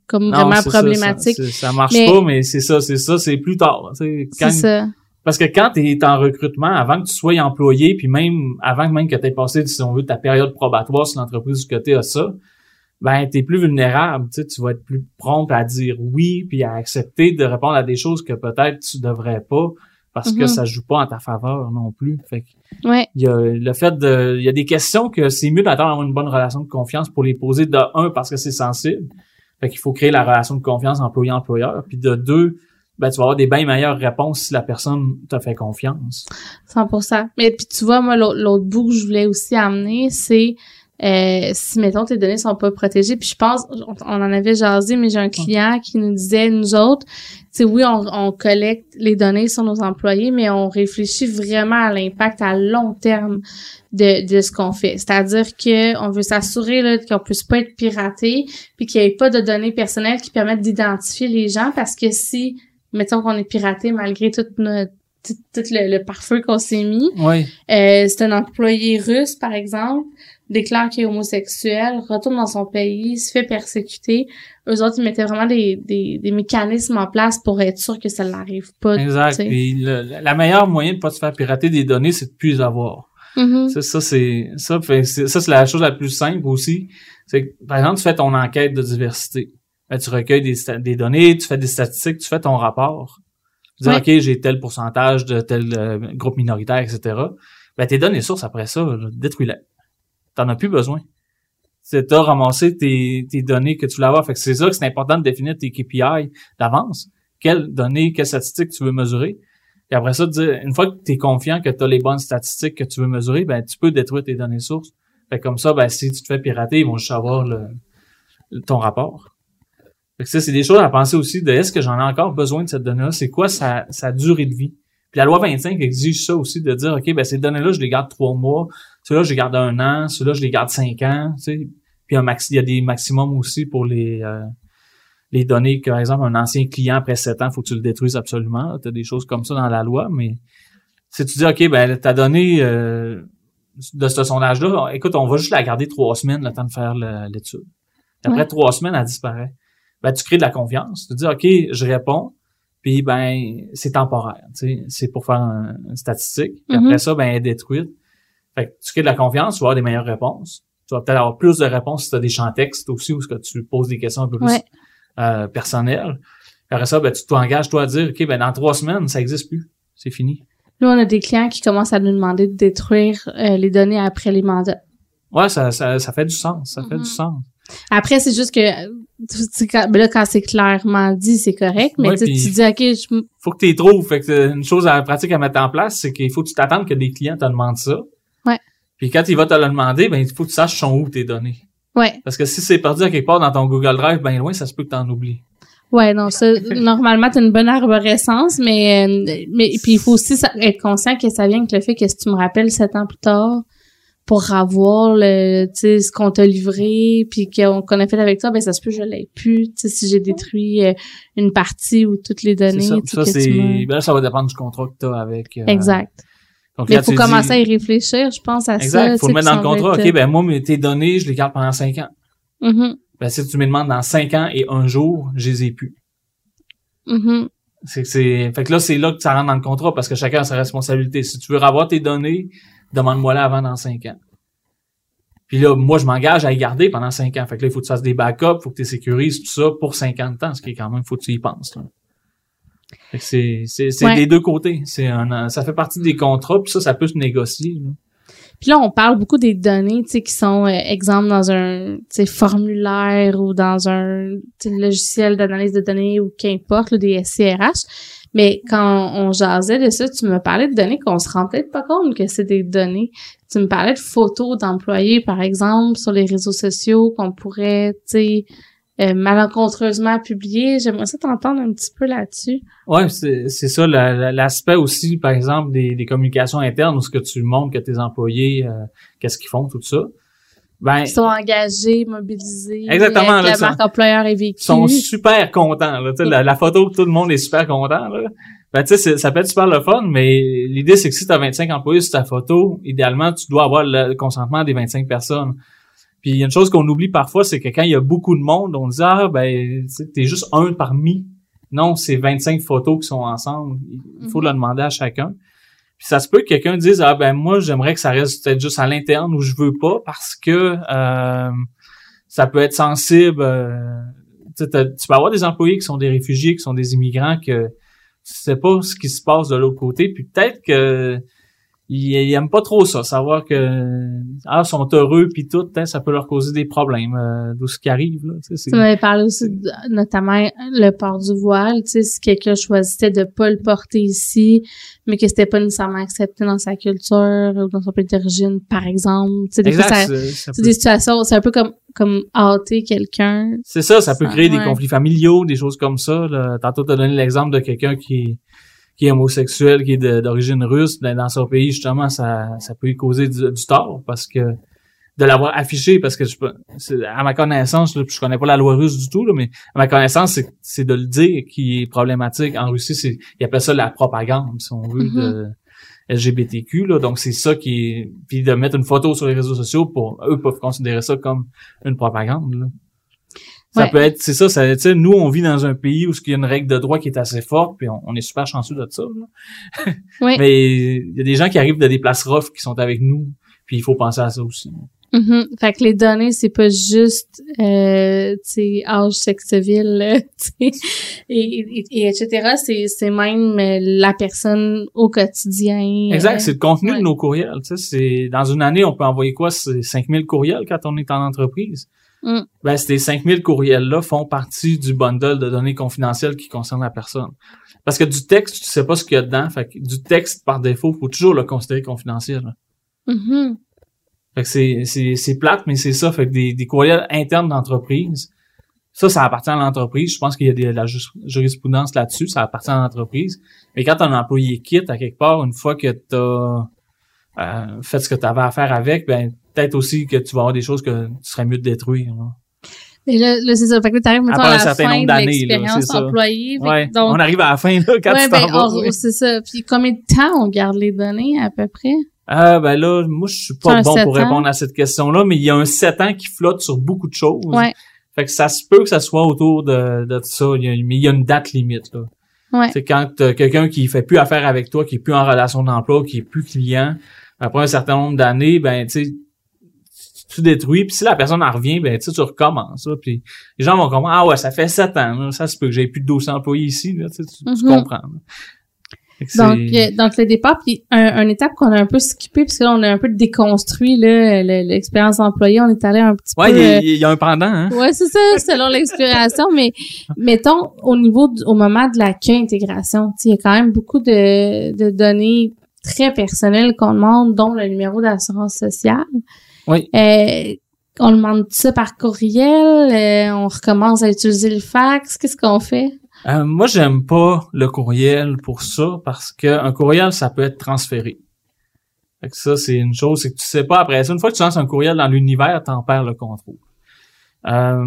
comme non, vraiment problématique. Ça, ça, ça marche mais, pas, mais c'est ça, c'est ça, c'est plus tard. C'est ça. Parce que quand tu es en recrutement, avant que tu sois employé, puis même avant même que tu aies passé, si on veut, ta période probatoire sur l'entreprise du côté à ça, ben tu es plus vulnérable, tu sais, tu vas être plus prompt à dire oui, puis à accepter de répondre à des choses que peut-être tu devrais pas, parce mm-hmm. que ça joue pas en ta faveur non plus. Fait que ouais. Il y a le fait de, il y a des questions que c'est mieux d'attendre une bonne relation de confiance pour les poser, de un, parce que c'est sensible, fait qu'il faut créer la relation de confiance employé-employeur, puis de deux, ben, tu vas avoir des bien meilleures réponses si la personne t'a fait confiance. cent pour cent. Mais puis tu vois, moi, l'autre, l'autre bout que je voulais aussi amener, c'est euh, si, mettons, tes données sont pas protégées. Puis je pense, on, on en avait jasé, mais j'ai un client qui nous disait, nous autres, tu sais, oui, on, on collecte les données sur nos employés, mais on réfléchit vraiment à l'impact à long terme de, de ce qu'on fait. C'est-à-dire que on veut s'assurer là, qu'on puisse pas être piraté, puis qu'il n'y ait pas de données personnelles qui permettent d'identifier les gens, parce que si... mettons qu'on est piraté malgré tout, notre, tout, tout le, le pare-feu qu'on s'est mis. Oui. Euh, c'est un employé russe, par exemple, déclare qu'il est homosexuel, retourne dans son pays, se fait persécuter. Eux autres, ils mettaient vraiment des, des, des mécanismes en place pour être sûr que ça n'arrive pas. Exact. Et le, la meilleure moyen de pas se faire pirater des données, c'est de plus les avoir. Mm-hmm. Ça, ça, c'est, ça, fait, c'est, ça, c'est la chose la plus simple aussi. C'est que, par exemple, tu fais ton enquête de diversité. Ben, tu recueilles des, des données, tu fais des statistiques, tu fais ton rapport. Tu dis, oui. OK, j'ai tel pourcentage de tel euh, groupe minoritaire, et cetera. Ben, tes données sources, après ça, détruis-les. T'en as plus besoin. C'est, t'as ramassé tes, tes données que tu voulais avoir. Fait que c'est ça que c'est important de définir tes K P I d'avance. Quelles données, quelles statistiques tu veux mesurer. Et après ça, une fois que t'es confiant que t'as les bonnes statistiques que tu veux mesurer, ben, tu peux détruire tes données sources. Fait que comme ça, ben, si tu te fais pirater, ils vont juste avoir le, ton rapport. Fait que ça, c'est des choses à penser aussi de est-ce que j'en ai encore besoin de cette donnée-là? C'est quoi sa, sa durée de vie? Puis la loi vingt-cinq exige ça aussi de dire, OK, ben ces données-là, je les garde trois mois, ceux-là, je les garde un an, ceux-là, je les garde cinq ans, tu sais. Puis un maxi, il y a des maximums aussi pour les euh, les données, que, par exemple, un ancien client après sept ans, faut que tu le détruises absolument. Tu as des choses comme ça dans la loi, mais si tu dis, OK, ben ta donnée euh, de ce sondage-là, écoute, on va juste la garder trois semaines le temps de faire le, l'étude. Après ouais. trois semaines, elle disparaît. Ben, tu crées de la confiance. Tu te dis, OK, je réponds. Puis ben c'est temporaire, tu sais, c'est pour faire un, une statistique. Puis mm-hmm. après ça, ben elle est détruite. Fait que tu crées de la confiance, tu vas avoir des meilleures réponses. Tu vas peut-être avoir plus de réponses si tu as des champs textes aussi ou ce que tu poses des questions un peu plus ouais. euh, personnelles. Après ça, ben tu t'engages toi à dire ok, ben dans trois semaines, ça n'existe plus, c'est fini. Nous, on a des clients qui commencent à nous demander de détruire euh, les données après les mandats. Ouais, ça, ça, ça fait du sens, ça mm-hmm. fait du sens. Après, c'est juste que là, quand c'est clairement dit, c'est correct, mais ouais, tu, tu dis, OK, je... Faut que tu les trouves. Fait que une chose à pratique à mettre en place, c'est qu'il faut que tu t'attendes que des clients te demandent ça. Ouais. Puis quand ils vont te le demander, ben il faut que tu saches sont où tes données. Ouais. Parce que si c'est perdu à quelque part dans ton Google Drive, ben loin, ça se peut que tu en oublies. Ouais, non, ça, normalement, t'as une bonne arborescence, mais, mais puis il faut aussi être conscient que ça vient avec le fait que si tu me rappelles sept ans plus tard, pour avoir le, tu sais, ce qu'on t'a livré, puis qu'on, qu'on a fait avec toi, ben ça se peut je l'ai plus, tu sais, si j'ai détruit euh, une partie ou toutes les données. C'est ça, ça, que c'est, tu ben, ça va dépendre du contrat que t'as avec. Euh, exact. Donc, mais il faut commencer dis... à y réfléchir, je pense, à exact, ça. Exact, il faut le mettre dans le contrat. Être... OK, ben moi, mes, tes données, je les garde pendant cinq ans. Mm-hmm. Ben si tu me demandes dans cinq ans et un jour, je les ai plus. Mm-hmm. C'est, c'est, fait que là, c'est là que ça rentre dans le contrat, parce que chacun a sa responsabilité. Si tu veux avoir tes données, demande-moi là avant dans cinq ans. Puis là, moi, je m'engage à y garder pendant cinq ans. Fait que là, il faut que tu fasses des backups, il faut que tu sécurises tout ça pour cinquante ans, ce qui est quand même, il faut que tu y penses. Là. Fait que c'est, c'est, c'est ouais. des deux côtés. C'est un, ça fait partie des contrats, puis ça, ça peut se négocier. Là. Puis là, on parle beaucoup des données, tu sais, qui sont, euh, exemple, dans un, tu sais, formulaire ou dans un logiciel d'analyse de données ou qu'importe, là, des S C R H. Mais quand on jasait de ça, tu me parlais de données qu'on se rend peut-être pas compte que c'est des données. Tu me parlais de photos d'employés, par exemple, sur les réseaux sociaux qu'on pourrait, tu sais, euh, malencontreusement publier. J'aimerais ça t'entendre un petit peu là-dessus. Ouais, c'est, c'est ça la, la, l'aspect aussi, par exemple, des, des communications internes où ce que tu montres que tes employés, euh, qu'est-ce qu'ils font, tout ça. Ben, ils sont engagés, mobilisés. Exactement, avec là, la ça, marque employeur est vécue. Ils sont super contents, là. Tu sais, la, la photo, tout le monde est super content, là. Ben, tu sais, ça peut être super le fun, mais l'idée, c'est que si tu as vingt-cinq employés sur ta photo, idéalement, tu dois avoir le consentement des vingt-cinq personnes. Puis, il y a une chose qu'on oublie parfois, c'est que quand il y a beaucoup de monde, on dit, ah, ben, tu sais, t'es juste un parmi. Non, c'est vingt-cinq photos qui sont ensemble. Il faut mm-hmm. le demander à chacun. Puis ça se peut que quelqu'un dise ah ben moi j'aimerais que ça reste peut-être juste à l'interne ou je veux pas parce que euh, ça peut être sensible. Euh, tu peux avoir des employés qui sont des réfugiés, qui sont des immigrants, que tu sais pas ce qui se passe de l'autre côté. Puis peut-être que ils, ils aiment pas trop ça, savoir que ah sont heureux puis tout, hein, ça peut leur causer des problèmes euh, d'où ce qui arrive. Là, c'est, tu m'avais parlé aussi de, notamment le port du voile, tu sais si quelqu'un choisissait de pas le porter ici. Mais que c'était pas nécessairement accepté dans sa culture ou dans son pays d'origine, par exemple. Tu sais, des, exact, fois, ça, ça, ça c'est peut... des situations, c'est un peu comme, comme hâter quelqu'un. C'est ça, ça, ça peut créer ouais. des conflits familiaux, des choses comme ça. Là. Tantôt, t'as donné l'exemple de quelqu'un qui, qui est homosexuel, qui est de, d'origine russe. Dans, dans son pays, justement, ça, ça peut lui causer du, du tort parce que de l'avoir affiché, parce que je c'est, à ma connaissance, là, je connais pas la loi russe du tout, là, mais à ma connaissance, c'est, c'est de le dire qui est problématique. En Russie, c'est, ils appellent ça la propagande, si on veut, mm-hmm. de L G B T Q, là. Donc, c'est ça qui est, puis de mettre une photo sur les réseaux sociaux pour, eux peuvent considérer ça comme une propagande, là. Ça ouais. peut être, c'est ça, ça, tu sais, nous, on vit dans un pays où il y a une règle de droit qui est assez forte, puis on, on est super chanceux de ça, là. Oui. Mais il y a des gens qui arrivent de des places rough qui sont avec nous, puis il faut penser à ça aussi. Mm-hmm. Fait que les données, c'est pas juste euh, tu sais, âge, sexe, ville, tu sais, et, et, et etc. C'est, c'est même la personne au quotidien. Exact, euh, c'est le contenu ouais. de nos courriels. Tu sais, c'est dans une année, on peut envoyer quoi? C'est cinq mille courriels quand on est en entreprise. Mm. Ben, ces cinq mille courriels-là font partie du bundle de données confidentielles qui concerne la personne. Parce que du texte, tu sais pas ce qu'il y a dedans. Fait que du texte, par défaut, faut toujours le considérer confidentiel. Mm-hmm. Fait que c'est, c'est, c'est plate, mais c'est ça. Fait que des, des courriels internes d'entreprise, ça, ça appartient à l'entreprise. Je pense qu'il y a de la ju- jurisprudence là-dessus, ça appartient à l'entreprise. Mais quand un employé quitte à quelque part, une fois que t'as euh, fait ce que t'avais à faire avec, ben peut-être aussi que tu vas avoir des choses que tu serais mieux de détruire. Là. Mais là, là, c'est ça. Fait que là, t'arrives, mettons, à, à la fin de l'expérience là, employée. Ouais. Donc, on arrive à la fin, là, quand ouais, tu t'en ben, vas. On, c'est ça. Puis combien de temps on garde les données, à peu près? Ah, ben là, moi, je suis pas bon pour répondre à cette question-là, mais il y a un sept ans qui flotte sur beaucoup de choses. Ouais. Fait que ça se peut que ça soit autour de, de ça, il y a, mais il y a une date limite, là. Ouais. C'est quand t'as quelqu'un qui fait plus affaire avec toi, qui est plus en relation d'emploi, qui est plus client, après un certain nombre d'années, ben tu sais, tu détruis, puis si la personne en revient, ben tu recommences. Là, puis les gens vont comprendre, ah ouais, ça fait sept ans, là, ça se peut que j'ai plus de deux cents employés ici, là, tu, mm-hmm. tu comprends. Là. Donc, euh, donc le départ, puis un, un étape qu'on a un peu skippée, parce que là, on a un peu déconstruit là, le, l'expérience employée, on est allé un petit ouais, peu... Ouais, il y, y a un pendant, hein? Ouais, c'est ça, selon l'expiration, mais mettons, au niveau, du, au moment de la Q-intégration, il y a quand même beaucoup de, de données très personnelles qu'on demande, dont le numéro d'assurance sociale. Oui. Euh, on demande ça par courriel, euh, on recommence à utiliser le fax, qu'est-ce qu'on fait? Euh, moi, j'aime pas le courriel pour ça parce que un courriel, ça peut être transféré. Fait que ça, c'est une chose, c'est que tu sais pas après ça. Une fois que tu lances un courriel dans l'univers, t'en perds le contrôle. Euh,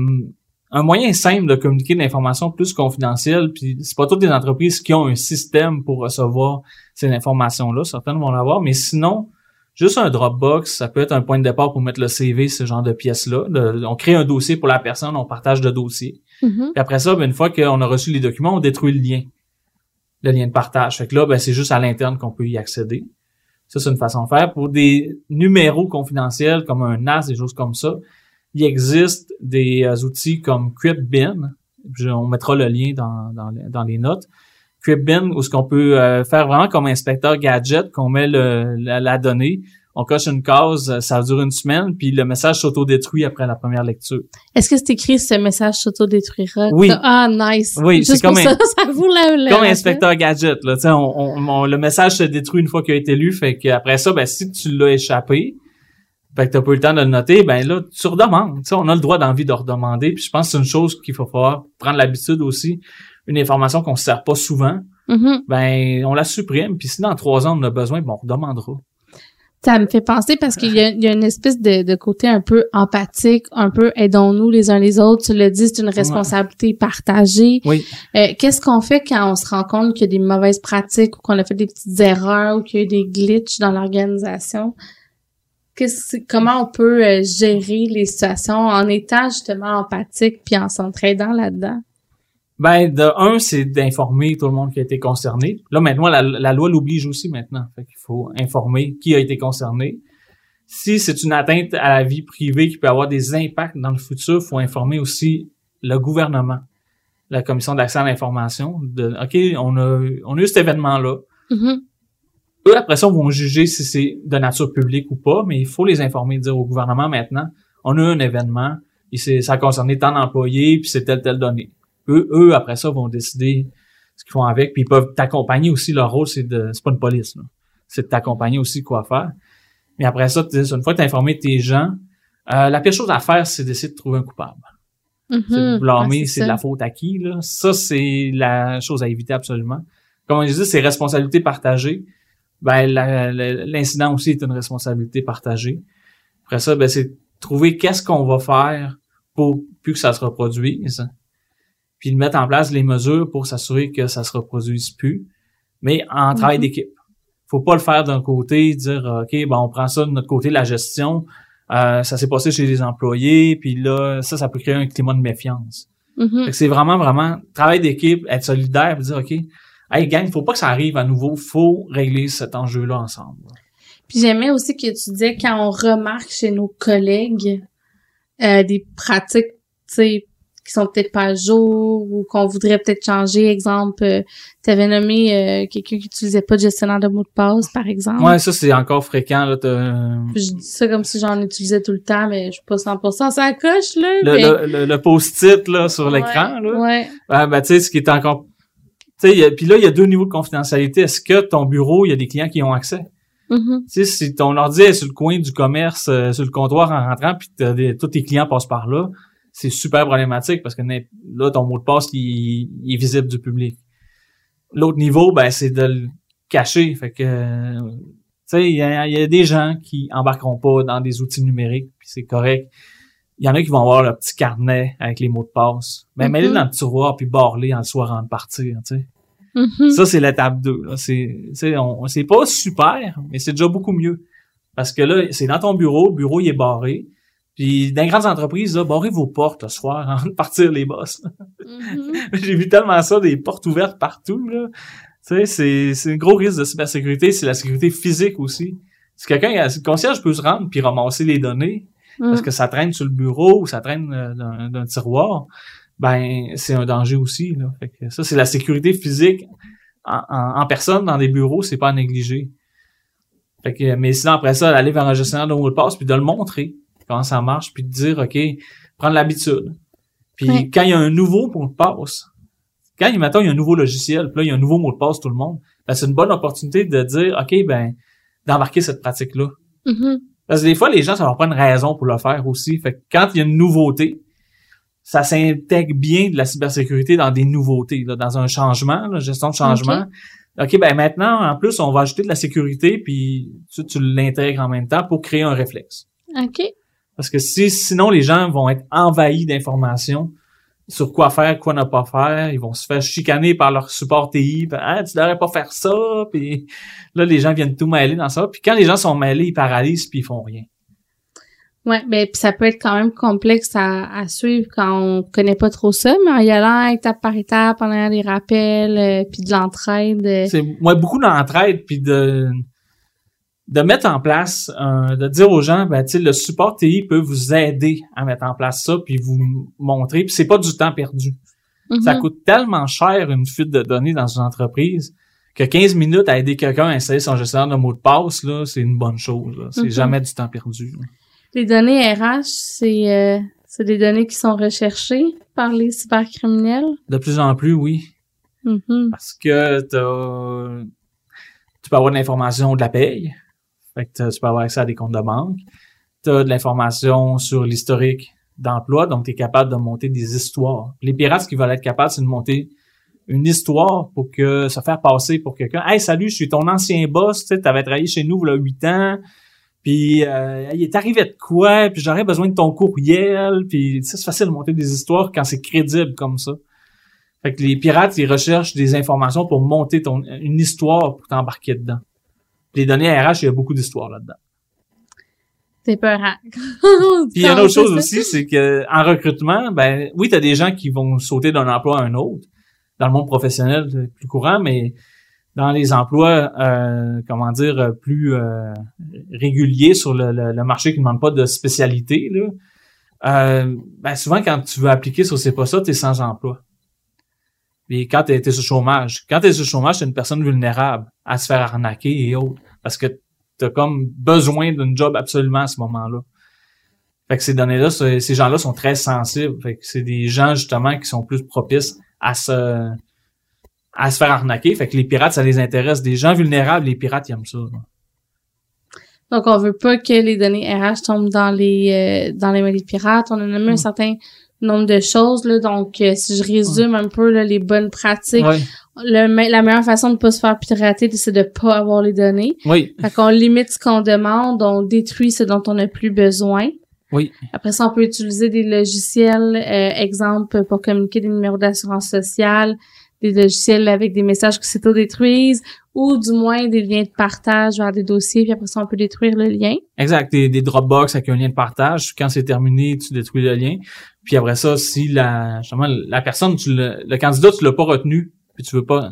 un moyen simple de communiquer de l'information plus confidentielle, puis c'est pas toutes les entreprises qui ont un système pour recevoir ces informations-là. Certaines vont l'avoir, mais sinon, juste un Dropbox, ça peut être un point de départ pour mettre le C V, ce genre de pièces-là. Le, on crée un dossier pour la personne, on partage le dossier. Mm-hmm. Puis après ça, ben, une fois qu'on a reçu les documents, on détruit le lien, le lien de partage. Fait que là, ben, c'est juste à l'interne qu'on peut y accéder. Ça, c'est une façon de faire. Pour des numéros confidentiels comme un N A S, des choses comme ça, il existe des euh, outils comme Cryptbin. On mettra le lien dans, dans, dans les notes. Cryptbin, où ce qu'on peut euh, faire vraiment comme inspecteur gadget, qu'on met le, la, la donnée, on coche une case, ça dure une semaine, puis le message s'autodétruit après la première lecture. Est-ce que c'est écrit « ce message s'autodétruira » ? Oui. Ah, nice. Oui, juste c'est comme, pour un, ça, ça vous l'a, comme inspecteur gadget. Là, on, on, on, le message se détruit une fois qu'il a été lu, fait qu'après ça, ben si tu l'as échappé, fait que t'as pas eu le temps de le noter, ben là, tu redemandes. T'sais, on a le droit d'envie de redemander, puis je pense que c'est une chose qu'il faut pouvoir prendre l'habitude aussi. Une information qu'on ne se sert pas souvent, mm-hmm. ben on la supprime, puis si dans trois ans on a besoin, ben on redemandera. Ça me fait penser parce qu'il y a, il y a une espèce de, de côté un peu empathique, un peu aidons-nous les uns les autres. Tu l'as dit, c'est une responsabilité ouais. partagée. Oui. Euh, qu'est-ce qu'on fait quand on se rend compte qu'il y a des mauvaises pratiques ou qu'on a fait des petites erreurs ou qu'il y a eu des glitches dans l'organisation? Qu'est-ce, comment on peut euh, gérer les situations en étant justement empathique puis en s'entraidant là-dedans? Ben, de un, c'est d'informer tout le monde qui a été concerné. Là, maintenant, la, la loi l'oblige aussi maintenant. Fait qu'il faut informer qui a été concerné. Si c'est une atteinte à la vie privée qui peut avoir des impacts dans le futur, il faut informer aussi le gouvernement, la commission d'accès à l'information, de OK, on a, on a eu cet événement-là. Mm-hmm. Eux, après ça, vont juger si c'est de nature publique ou pas, mais il faut les informer, dire au gouvernement maintenant, on a eu un événement, et c'est, ça a concerné tant d'employés, puis c'est telle, telle donnée. Eux, eux, après ça, vont décider ce qu'ils font avec, puis ils peuvent t'accompagner aussi. Leur rôle, c'est de, c'est pas une police, là. C'est de t'accompagner aussi quoi faire. Mais après ça, une fois que t'as informé tes gens, euh, la pire chose à faire, c'est d'essayer de trouver un coupable. Mm-hmm. C'est de blâmer, ouais, c'est, c'est de la faute à qui, là. Ça, c'est la chose à éviter absolument. Comme je dis, c'est responsabilité partagée. Ben, la, la, l'incident aussi est une responsabilité partagée. Après ça, ben, c'est trouver qu'est-ce qu'on va faire pour plus que ça se reproduise. Puis de mettre en place les mesures pour s'assurer que ça se reproduise plus, mais en travail mm-hmm. d'équipe. Faut pas le faire d'un côté, dire OK, ben on prend ça de notre côté, la gestion, euh, ça s'est passé chez les employés, puis là, ça, ça peut créer un climat de méfiance. Mm-hmm. Fait que c'est vraiment, vraiment travail d'équipe, être solidaire, puis dire OK, hey gang, faut pas que ça arrive à nouveau, faut régler cet enjeu-là ensemble. Puis j'aimais aussi que tu disais quand on remarque chez nos collègues euh, des pratiques, tu sais, qui sont peut-être pas à jour ou qu'on voudrait peut-être changer. Exemple, euh, tu avais nommé euh, quelqu'un qui n'utilisait pas de gestionnaire de mots de passe, par exemple. Ouais, ça, c'est encore fréquent. Là, je dis ça comme si j'en utilisais tout le temps, mais je suis pas cent pour cent sur la coche. Là, le, mais... le, le, le post-it là, sur ouais, l'écran. Là. Ouais. Ben, ben tu sais, ce qui est encore... tu sais, puis là, il y a deux niveaux de confidentialité. Est-ce que ton bureau, il y a des clients qui y ont accès? Mm-hmm. Tu sais, si ton ordi est sur le coin du commerce, euh, sur le comptoir en rentrant, puis des, tous tes clients passent par là, c'est super problématique parce que là, ton mot de passe, il, il est visible du public. L'autre niveau, ben c'est de le cacher. Fait que, tu sais, il y, y a des gens qui embarqueront pas dans des outils numériques, puis c'est correct. Il y en a qui vont avoir le petit carnet avec les mots de passe. Ben, mm-hmm. mets-les dans le tiroir, puis barre-les en le soir avant de partir, tu sais. Mm-hmm. Ça, c'est l'étape deux. Là. C'est, c'est, on, c'est pas super, mais c'est déjà beaucoup mieux. Parce que là, c'est dans ton bureau, le bureau, il est barré. Puis dans les grandes entreprises, là, barrez vos portes le soir avant de partir les boss. Mm-hmm. J'ai vu tellement ça, des portes ouvertes partout, là. Tu sais, c'est, c'est un gros risque de cybersécurité, c'est la sécurité physique aussi. Si quelqu'un, le concierge peut se rendre puis ramasser les données, mm. parce que ça traîne sur le bureau ou ça traîne dans, dans un tiroir, ben c'est un danger aussi, là. Fait que ça, c'est la sécurité physique en, en, en personne, dans des bureaux, c'est pas à négliger. Fait que, mais sinon, après ça, aller vers un gestionnaire de mot de passe puis de le montrer, comment ça marche, puis de dire, OK, prendre l'habitude. Puis oui. Quand il y a un nouveau mot de passe, quand maintenant il y a un nouveau logiciel, puis là, il y a un nouveau mot de passe, tout le monde, ben, c'est une bonne opportunité de dire, OK, ben d'embarquer cette pratique-là. Mm-hmm. Parce que des fois, les gens, ça leur prend une raison pour le faire aussi. Fait que quand il y a une nouveauté, ça s'intègre bien de la cybersécurité dans des nouveautés, là, dans un changement, là, gestion de changement. Okay. OK, ben maintenant, en plus, on va ajouter de la sécurité, puis tu, tu l'intègres en même temps pour créer un réflexe. OK. Parce que si sinon, les gens vont être envahis d'informations sur quoi faire, quoi ne pas faire. Ils vont se faire chicaner par leur support T I. « Ah, tu devrais pas faire ça! » Puis là, les gens viennent tout mêler dans ça. Puis quand les gens sont mêlés, ils paralysent puis ils font rien. Oui, bien, puis ça peut être quand même complexe à, à suivre quand on connaît pas trop ça, mais en y allant étape par étape, en ayant des rappels, euh, puis de l'entraide. Euh... C'est ouais, beaucoup d'entraide, puis de... de mettre en place, euh, de dire aux gens, ben, tu sais, le support T I peut vous aider à mettre en place ça, puis vous montrer, puis c'est pas du temps perdu. Mm-hmm. Ça coûte tellement cher une fuite de données dans une entreprise que quinze minutes à aider quelqu'un à installer son gestionnaire de mots de passe, là, c'est une bonne chose. Là. C'est mm-hmm. jamais du temps perdu. Là. Les données R H, c'est, euh, c'est des données qui sont recherchées par les cybercriminels? De plus en plus, oui. Mm-hmm. Parce que t'as... tu peux avoir de l'information de la paye. Fait que tu peux avoir accès à des comptes de banque. Tu as de l'information sur l'historique d'emploi, donc tu es capable de monter des histoires. Les pirates, ce qu'ils veulent être capables, c'est de monter une histoire pour que se faire passer pour quelqu'un. « Hey, salut, je suis ton ancien boss, tu avais travaillé chez nous il y a huit ans, puis euh, il est arrivé de quoi, puis j'aurais besoin de ton courriel. » Puis c'est facile de monter des histoires quand c'est crédible comme ça. Fait que les pirates, ils recherchent des informations pour monter ton une histoire pour t'embarquer dedans. Les données R H, il y a beaucoup d'histoires là-dedans. C'est peurant. Puis il y a une autre chose aussi, c'est que en recrutement, ben oui, tu as des gens qui vont sauter d'un emploi à un autre, dans le monde professionnel c'est plus courant, mais dans les emplois, euh, comment dire, plus euh, réguliers sur le, le, le marché qui ne demande pas de spécialité, là, euh, ben souvent quand tu veux appliquer sur ces postes-là, tu es sans emploi. Et quand tu es sur chômage, quand tu es sur chômage, tu es une personne vulnérable à se faire arnaquer et autres. Parce que tu as comme besoin d'une job absolument à ce moment-là. Fait que ces données-là, ce, ces gens-là sont très sensibles. Fait que c'est des gens, justement, qui sont plus propices à se à se faire arnaquer. Fait que les pirates, ça les intéresse. Des gens vulnérables, les pirates, ils aiment ça. Là. Donc, on veut pas que les données R H tombent dans les euh, dans les mains des pirates. On a même mmh. un certain... nombre de choses, là, donc euh, si je résume ouais. un peu là, les bonnes pratiques, ouais. le, la meilleure façon de ne pas se faire pirater, c'est de ne pas avoir les données. Oui. Fait qu'on limite ce qu'on demande, on détruit ce dont on n'a plus besoin. Oui. Après ça, on peut utiliser des logiciels, euh, exemple, pour communiquer des numéros d'assurance sociale, des logiciels avec des messages qui s'autodétruisent, ou du moins des liens de partage vers des dossiers, puis après ça, on peut détruire le lien. Exact, des, des Dropbox avec un lien de partage. Quand c'est terminé, tu détruis le lien. Puis après ça, si la justement la personne, tu le, le candidat, tu l'as pas retenu, puis tu veux pas...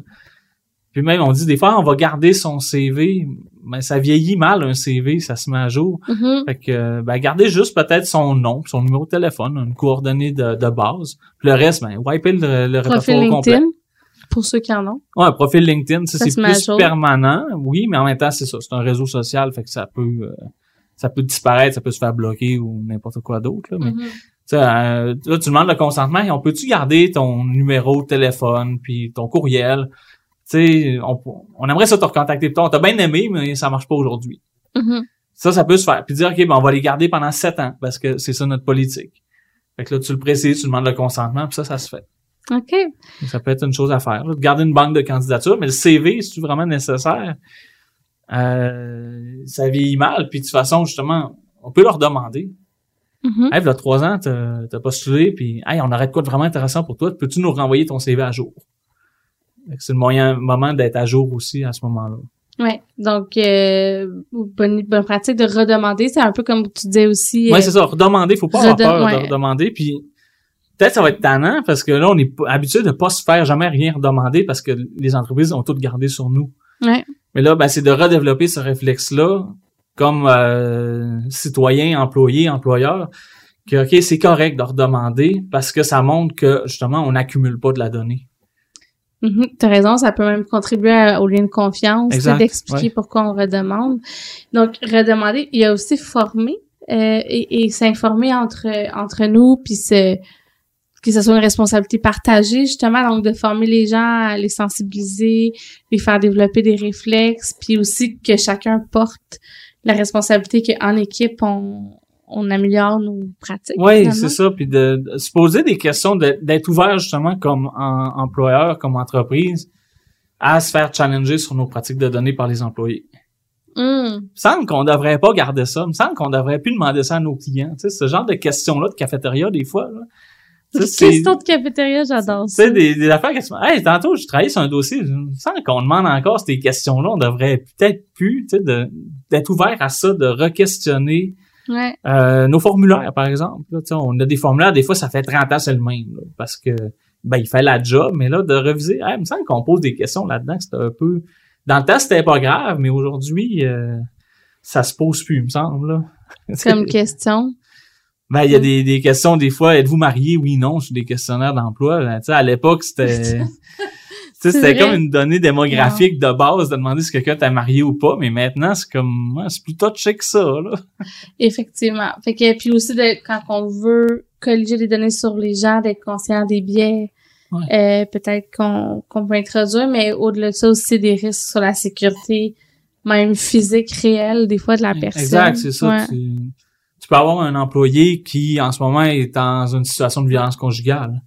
Puis même, on dit des fois, on va garder son C V, mais ça vieillit mal, un C V, ça se met à jour. Mm-hmm. Fait que, ben, gardez juste peut-être son nom, son numéro de téléphone, une coordonnée de, de base. Puis le reste, ben, wiper le, le répertoire complet. Pour ceux qui en ont. Oui, un profil LinkedIn, ça, ça c'est plus permanent, oui, mais en même temps, c'est ça, c'est un réseau social, fait que ça peut euh, ça peut disparaître, ça peut se faire bloquer ou n'importe quoi d'autre. Là, mais mm-hmm. euh, là, tu demandes le consentement, et on peut-tu garder ton numéro de téléphone, puis ton courriel? Tu sais, on, on aimerait ça te recontacter plus tard. T'as bien aimé, mais ça marche pas aujourd'hui. Mm-hmm. Ça, ça peut se faire. Puis dire, OK, ben on va les garder pendant sept ans, parce que c'est ça notre politique. Fait que là, tu le précises, tu demandes le consentement, puis ça, ça se fait. OK. Ça peut être une chose à faire. Là. Garder une banque de candidatures, mais le C V, c'est vraiment nécessaire. Euh, ça vieillit mal. Puis de toute façon, justement, on peut leur demander. Mm-hmm. Hey, il y a trois ans, t'as, t'as postulé, puis hey, on aurait de quoi de vraiment intéressant pour toi. Peux-tu nous renvoyer ton C V à jour? C'est le moyen moment d'être à jour aussi à ce moment-là. Oui, donc euh, bonne, bonne pratique de redemander, c'est un peu comme tu disais aussi. Euh, oui, c'est ça, redemander, faut pas redem- avoir peur ouais. de redemander, puis peut-être ça va être tannant parce que là, on est habitué de pas se faire jamais rien redemander parce que les entreprises ont tout gardé sur nous. Ouais. Mais là, ben, c'est de redévelopper ce réflexe-là comme euh, citoyen, employé, employeur, que ok, c'est correct de redemander parce que ça montre que justement, on n'accumule pas de la donnée. Mm-hmm, t'as raison, ça peut même contribuer à, au lien de confiance, exact, d'expliquer ouais. pourquoi on redemande. Donc, redemander, il y a aussi former euh, et, et s'informer entre entre nous, puis se, que ce soit une responsabilité partagée, justement, donc de former les gens, les sensibiliser, les faire développer des réflexes, puis aussi que chacun porte la responsabilité qu'en équipe, on, on améliore nos pratiques. Oui, c'est ça. Puis de, de se poser des questions, de, d'être ouvert justement comme en, employeur, comme entreprise, à se faire challenger sur nos pratiques de données par les employés. Mm. Il me semble qu'on ne devrait pas garder ça. Il me semble qu'on ne devrait plus demander ça à nos clients. Tu sais, ce genre de questions-là de cafétéria, des fois. Là. Tu sais, les questions de cafétéria, j'adore ça. C'est des, des affaires qui se... Hey, tantôt, je travaillais sur un dossier. Il me semble qu'on demande encore ces questions-là. On devrait peut-être plus, tu sais, de, d'être ouvert à ça, de re-questionner ouais. Euh, nos formulaires, par exemple. Là, on a des formulaires, des fois, ça fait trente ans, c'est le même. Là, parce que ben il fait la job, mais là, de reviser, hey, il me semble qu'on pose des questions là-dedans. C'était un peu... Dans le temps, c'était pas grave, mais aujourd'hui, euh, ça se pose plus, il me semble. Là. Comme question? Ben, il y a des, des questions, des fois, êtes-vous marié? Oui, non, je suis des questionnaires d'emploi. Ben, à l'époque, c'était... Tu sais, c'était vrai. Comme une donnée démographique non. de base de demander si quelqu'un t'a marié ou pas, mais maintenant, c'est comme, c'est plus touché que ça, là. Effectivement. Fait que, puis aussi, de, quand on veut colliger des données sur les gens, d'être conscient des biais, ouais. euh, peut-être qu'on, qu'on peut introduire, mais au-delà de ça aussi, des risques sur la sécurité, même physique, réelle, des fois, de la personne. Exact, c'est ça. Ouais. Tu, tu peux avoir un employé qui, en ce moment, est dans une situation de violence conjugale.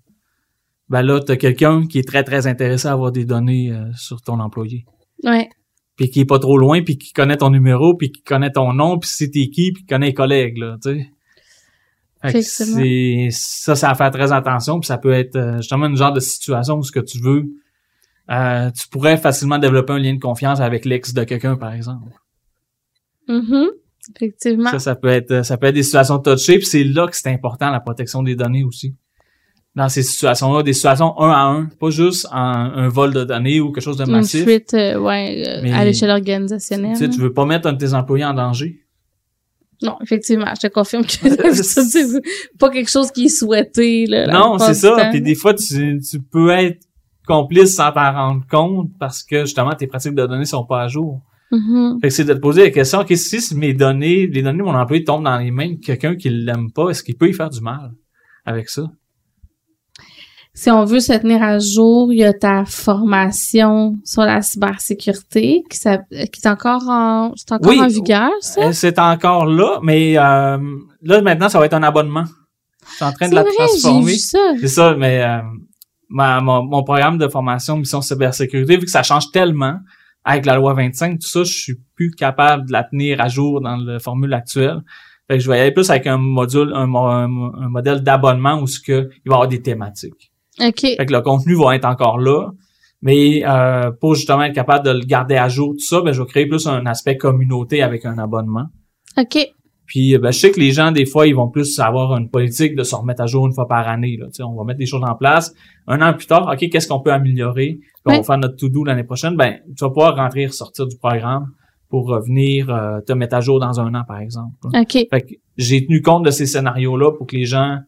Ben là, t'as quelqu'un qui est très, très intéressé à avoir des données euh, sur ton employé. Ouais. Puis qui est pas trop loin, puis qui connaît ton numéro, puis qui connaît ton nom, puis si t'es qui, puis qui connaît les collègues, là, tu sais. Fait que c'est... Ça, ça à faire très attention, puis ça peut être euh, justement une genre de situation où ce que tu veux, euh, tu pourrais facilement développer un lien de confiance avec l'ex de quelqu'un, par exemple. Mm-hmm. Effectivement. Ça, ça peut être, ça peut être des situations touchées, puis c'est là que c'est important, la protection des données aussi. Dans ces situations-là, des situations un à un, pas juste en, un vol de données ou quelque chose de massif. Une fuite, euh, ouais, euh, mais, à l'échelle organisationnelle. Tu sais, hein. Tu veux pas mettre un de tes employés en danger? Non, effectivement, je te confirme que c'est pas quelque chose qui est souhaité. Là, non, c'est ça. Puis des fois, tu, tu peux être complice sans t'en rendre compte parce que justement, tes pratiques de données sont pas à jour. Mm-hmm. Fait que c'est de te poser la question, OK, si mes données, les données de mon employé tombent dans les mains de quelqu'un qui l'aime pas, est-ce qu'il peut y faire du mal avec ça? Si on veut se tenir à jour, il y a ta formation sur la cybersécurité qui, ça, qui est encore en, c'est encore oui, en vigueur, ça? C'est encore là, mais euh, là, maintenant, ça va être un abonnement. Je suis en train c'est de la vrai, transformer. J'ai vu ça. C'est ça, mais euh, ma, mon, mon programme de formation Mission Cybersécurité, vu que ça change tellement avec la Loi vingt-cinq, tout ça, je suis plus capable de la tenir à jour dans la formule actuelle. Fait que je vais y aller plus avec un module, un, un, un modèle d'abonnement où ce que, il va y avoir des thématiques. Okay. Fait que le contenu va être encore là, mais euh, pour justement être capable de le garder à jour, tout ça, ben je vais créer plus un aspect communauté avec un abonnement. OK. Puis ben, je sais que les gens, des fois, ils vont plus avoir une politique de se remettre à jour une fois par année. Là. On va mettre des choses en place. Un an plus tard, OK, qu'est-ce qu'on peut améliorer? Puis oui. On va faire notre to-do l'année prochaine. Ben, tu vas pouvoir rentrer et ressortir du programme pour revenir euh, te mettre à jour dans un an, par exemple. Là. OK. Fait que j'ai tenu compte de ces scénarios-là pour que les gens...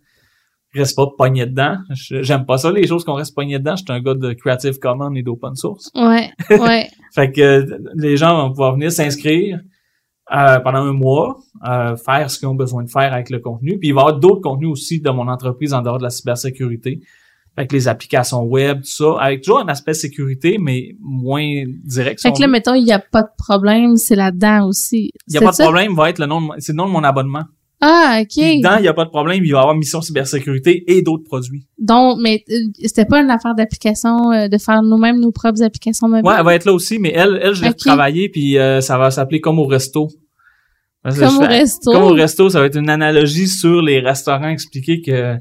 reste pas pogné dedans. J'aime pas ça, les choses qu'on reste pogné dedans. Je suis un gars de Creative Commons et d'Open Source. Ouais, ouais. Fait que les gens vont pouvoir venir s'inscrire euh, pendant un mois, euh, faire ce qu'ils ont besoin de faire avec le contenu. Puis il va y avoir d'autres contenus aussi de mon entreprise en dehors de la cybersécurité. Fait que les applications web, tout ça, avec toujours un aspect sécurité, mais moins direct. Fait que là, mettons, il n'y a pas de problème, c'est là-dedans aussi. Il n'y a c'est pas ça? De problème, va être le nom de, c'est le nom de mon abonnement. Ah, OK. Dedans, il n'y a pas de problème. Il va y avoir Mission Cybersécurité et d'autres produits. Donc, mais c'était pas une affaire d'application, euh, de faire nous-mêmes nos propres applications mobiles? Ouais, elle va être là aussi, mais elle, elle je l'ai okay. travaillée, puis euh, ça va s'appeler Comme au resto. Parce comme au fais, resto? Comme au resto, ça va être une analogie sur les restaurants, expliquer que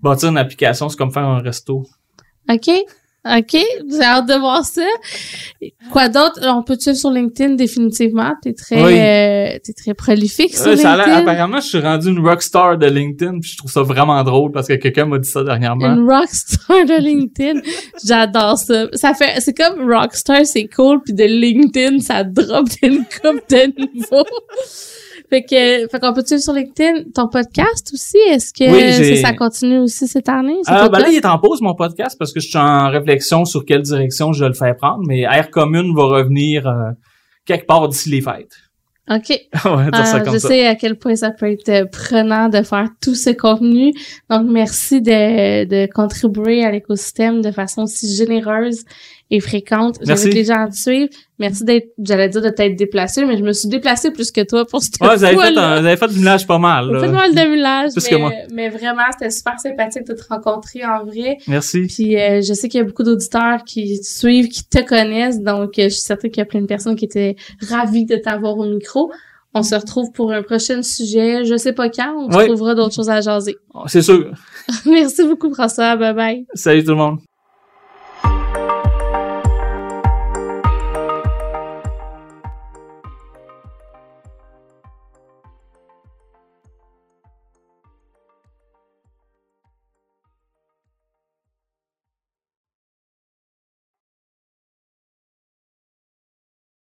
bâtir une application, c'est comme faire un resto. OK. OK, j'ai hâte de voir ça. Quoi d'autre? On peut te suivre sur LinkedIn définitivement. T'es très, oui. euh, t'es très prolifique sur oui, LinkedIn. Ça a apparemment, je suis rendu une rockstar de LinkedIn, puis je trouve ça vraiment drôle parce que quelqu'un m'a dit ça dernièrement. Une rockstar de LinkedIn, j'adore ça. Ça fait, c'est comme rockstar, c'est cool, puis de LinkedIn, ça drop d'une coupe de niveau. Fait que, fait qu'on peut te suivre sur LinkedIn. Ton podcast aussi, est-ce que oui, ça, ça continue aussi cette année? Ah, ben là, il est en pause, mon podcast, parce que je suis en réflexion sur quelle direction je vais le faire prendre, mais Air commune va revenir euh, quelque part d'ici les fêtes. OK. On va dire ça comme je ça. Sais à quel point ça peut être prenant de faire tout ce contenu. Donc, merci de, de contribuer à l'écosystème de façon si généreuse et fréquente. J'invite les gens à te suivre. Merci d'être, j'allais dire de t'être déplacé, mais je me suis déplacée plus que toi pour cette ouais, vous avez fait un, vous avez fait du millage pas mal. Vous avez fait mal de millage, plus mais, que moi. Mais vraiment, c'était super sympathique de te rencontrer en vrai. Merci. Puis euh, je sais qu'il y a beaucoup d'auditeurs qui te suivent, qui te connaissent, donc euh, je suis certaine qu'il y a plein de personnes qui étaient ravies de t'avoir au micro. On se retrouve pour un prochain sujet, je sais pas quand, on oui. trouvera d'autres choses à jaser. C'est sûr. Merci beaucoup, François. Bye bye. Salut tout le monde.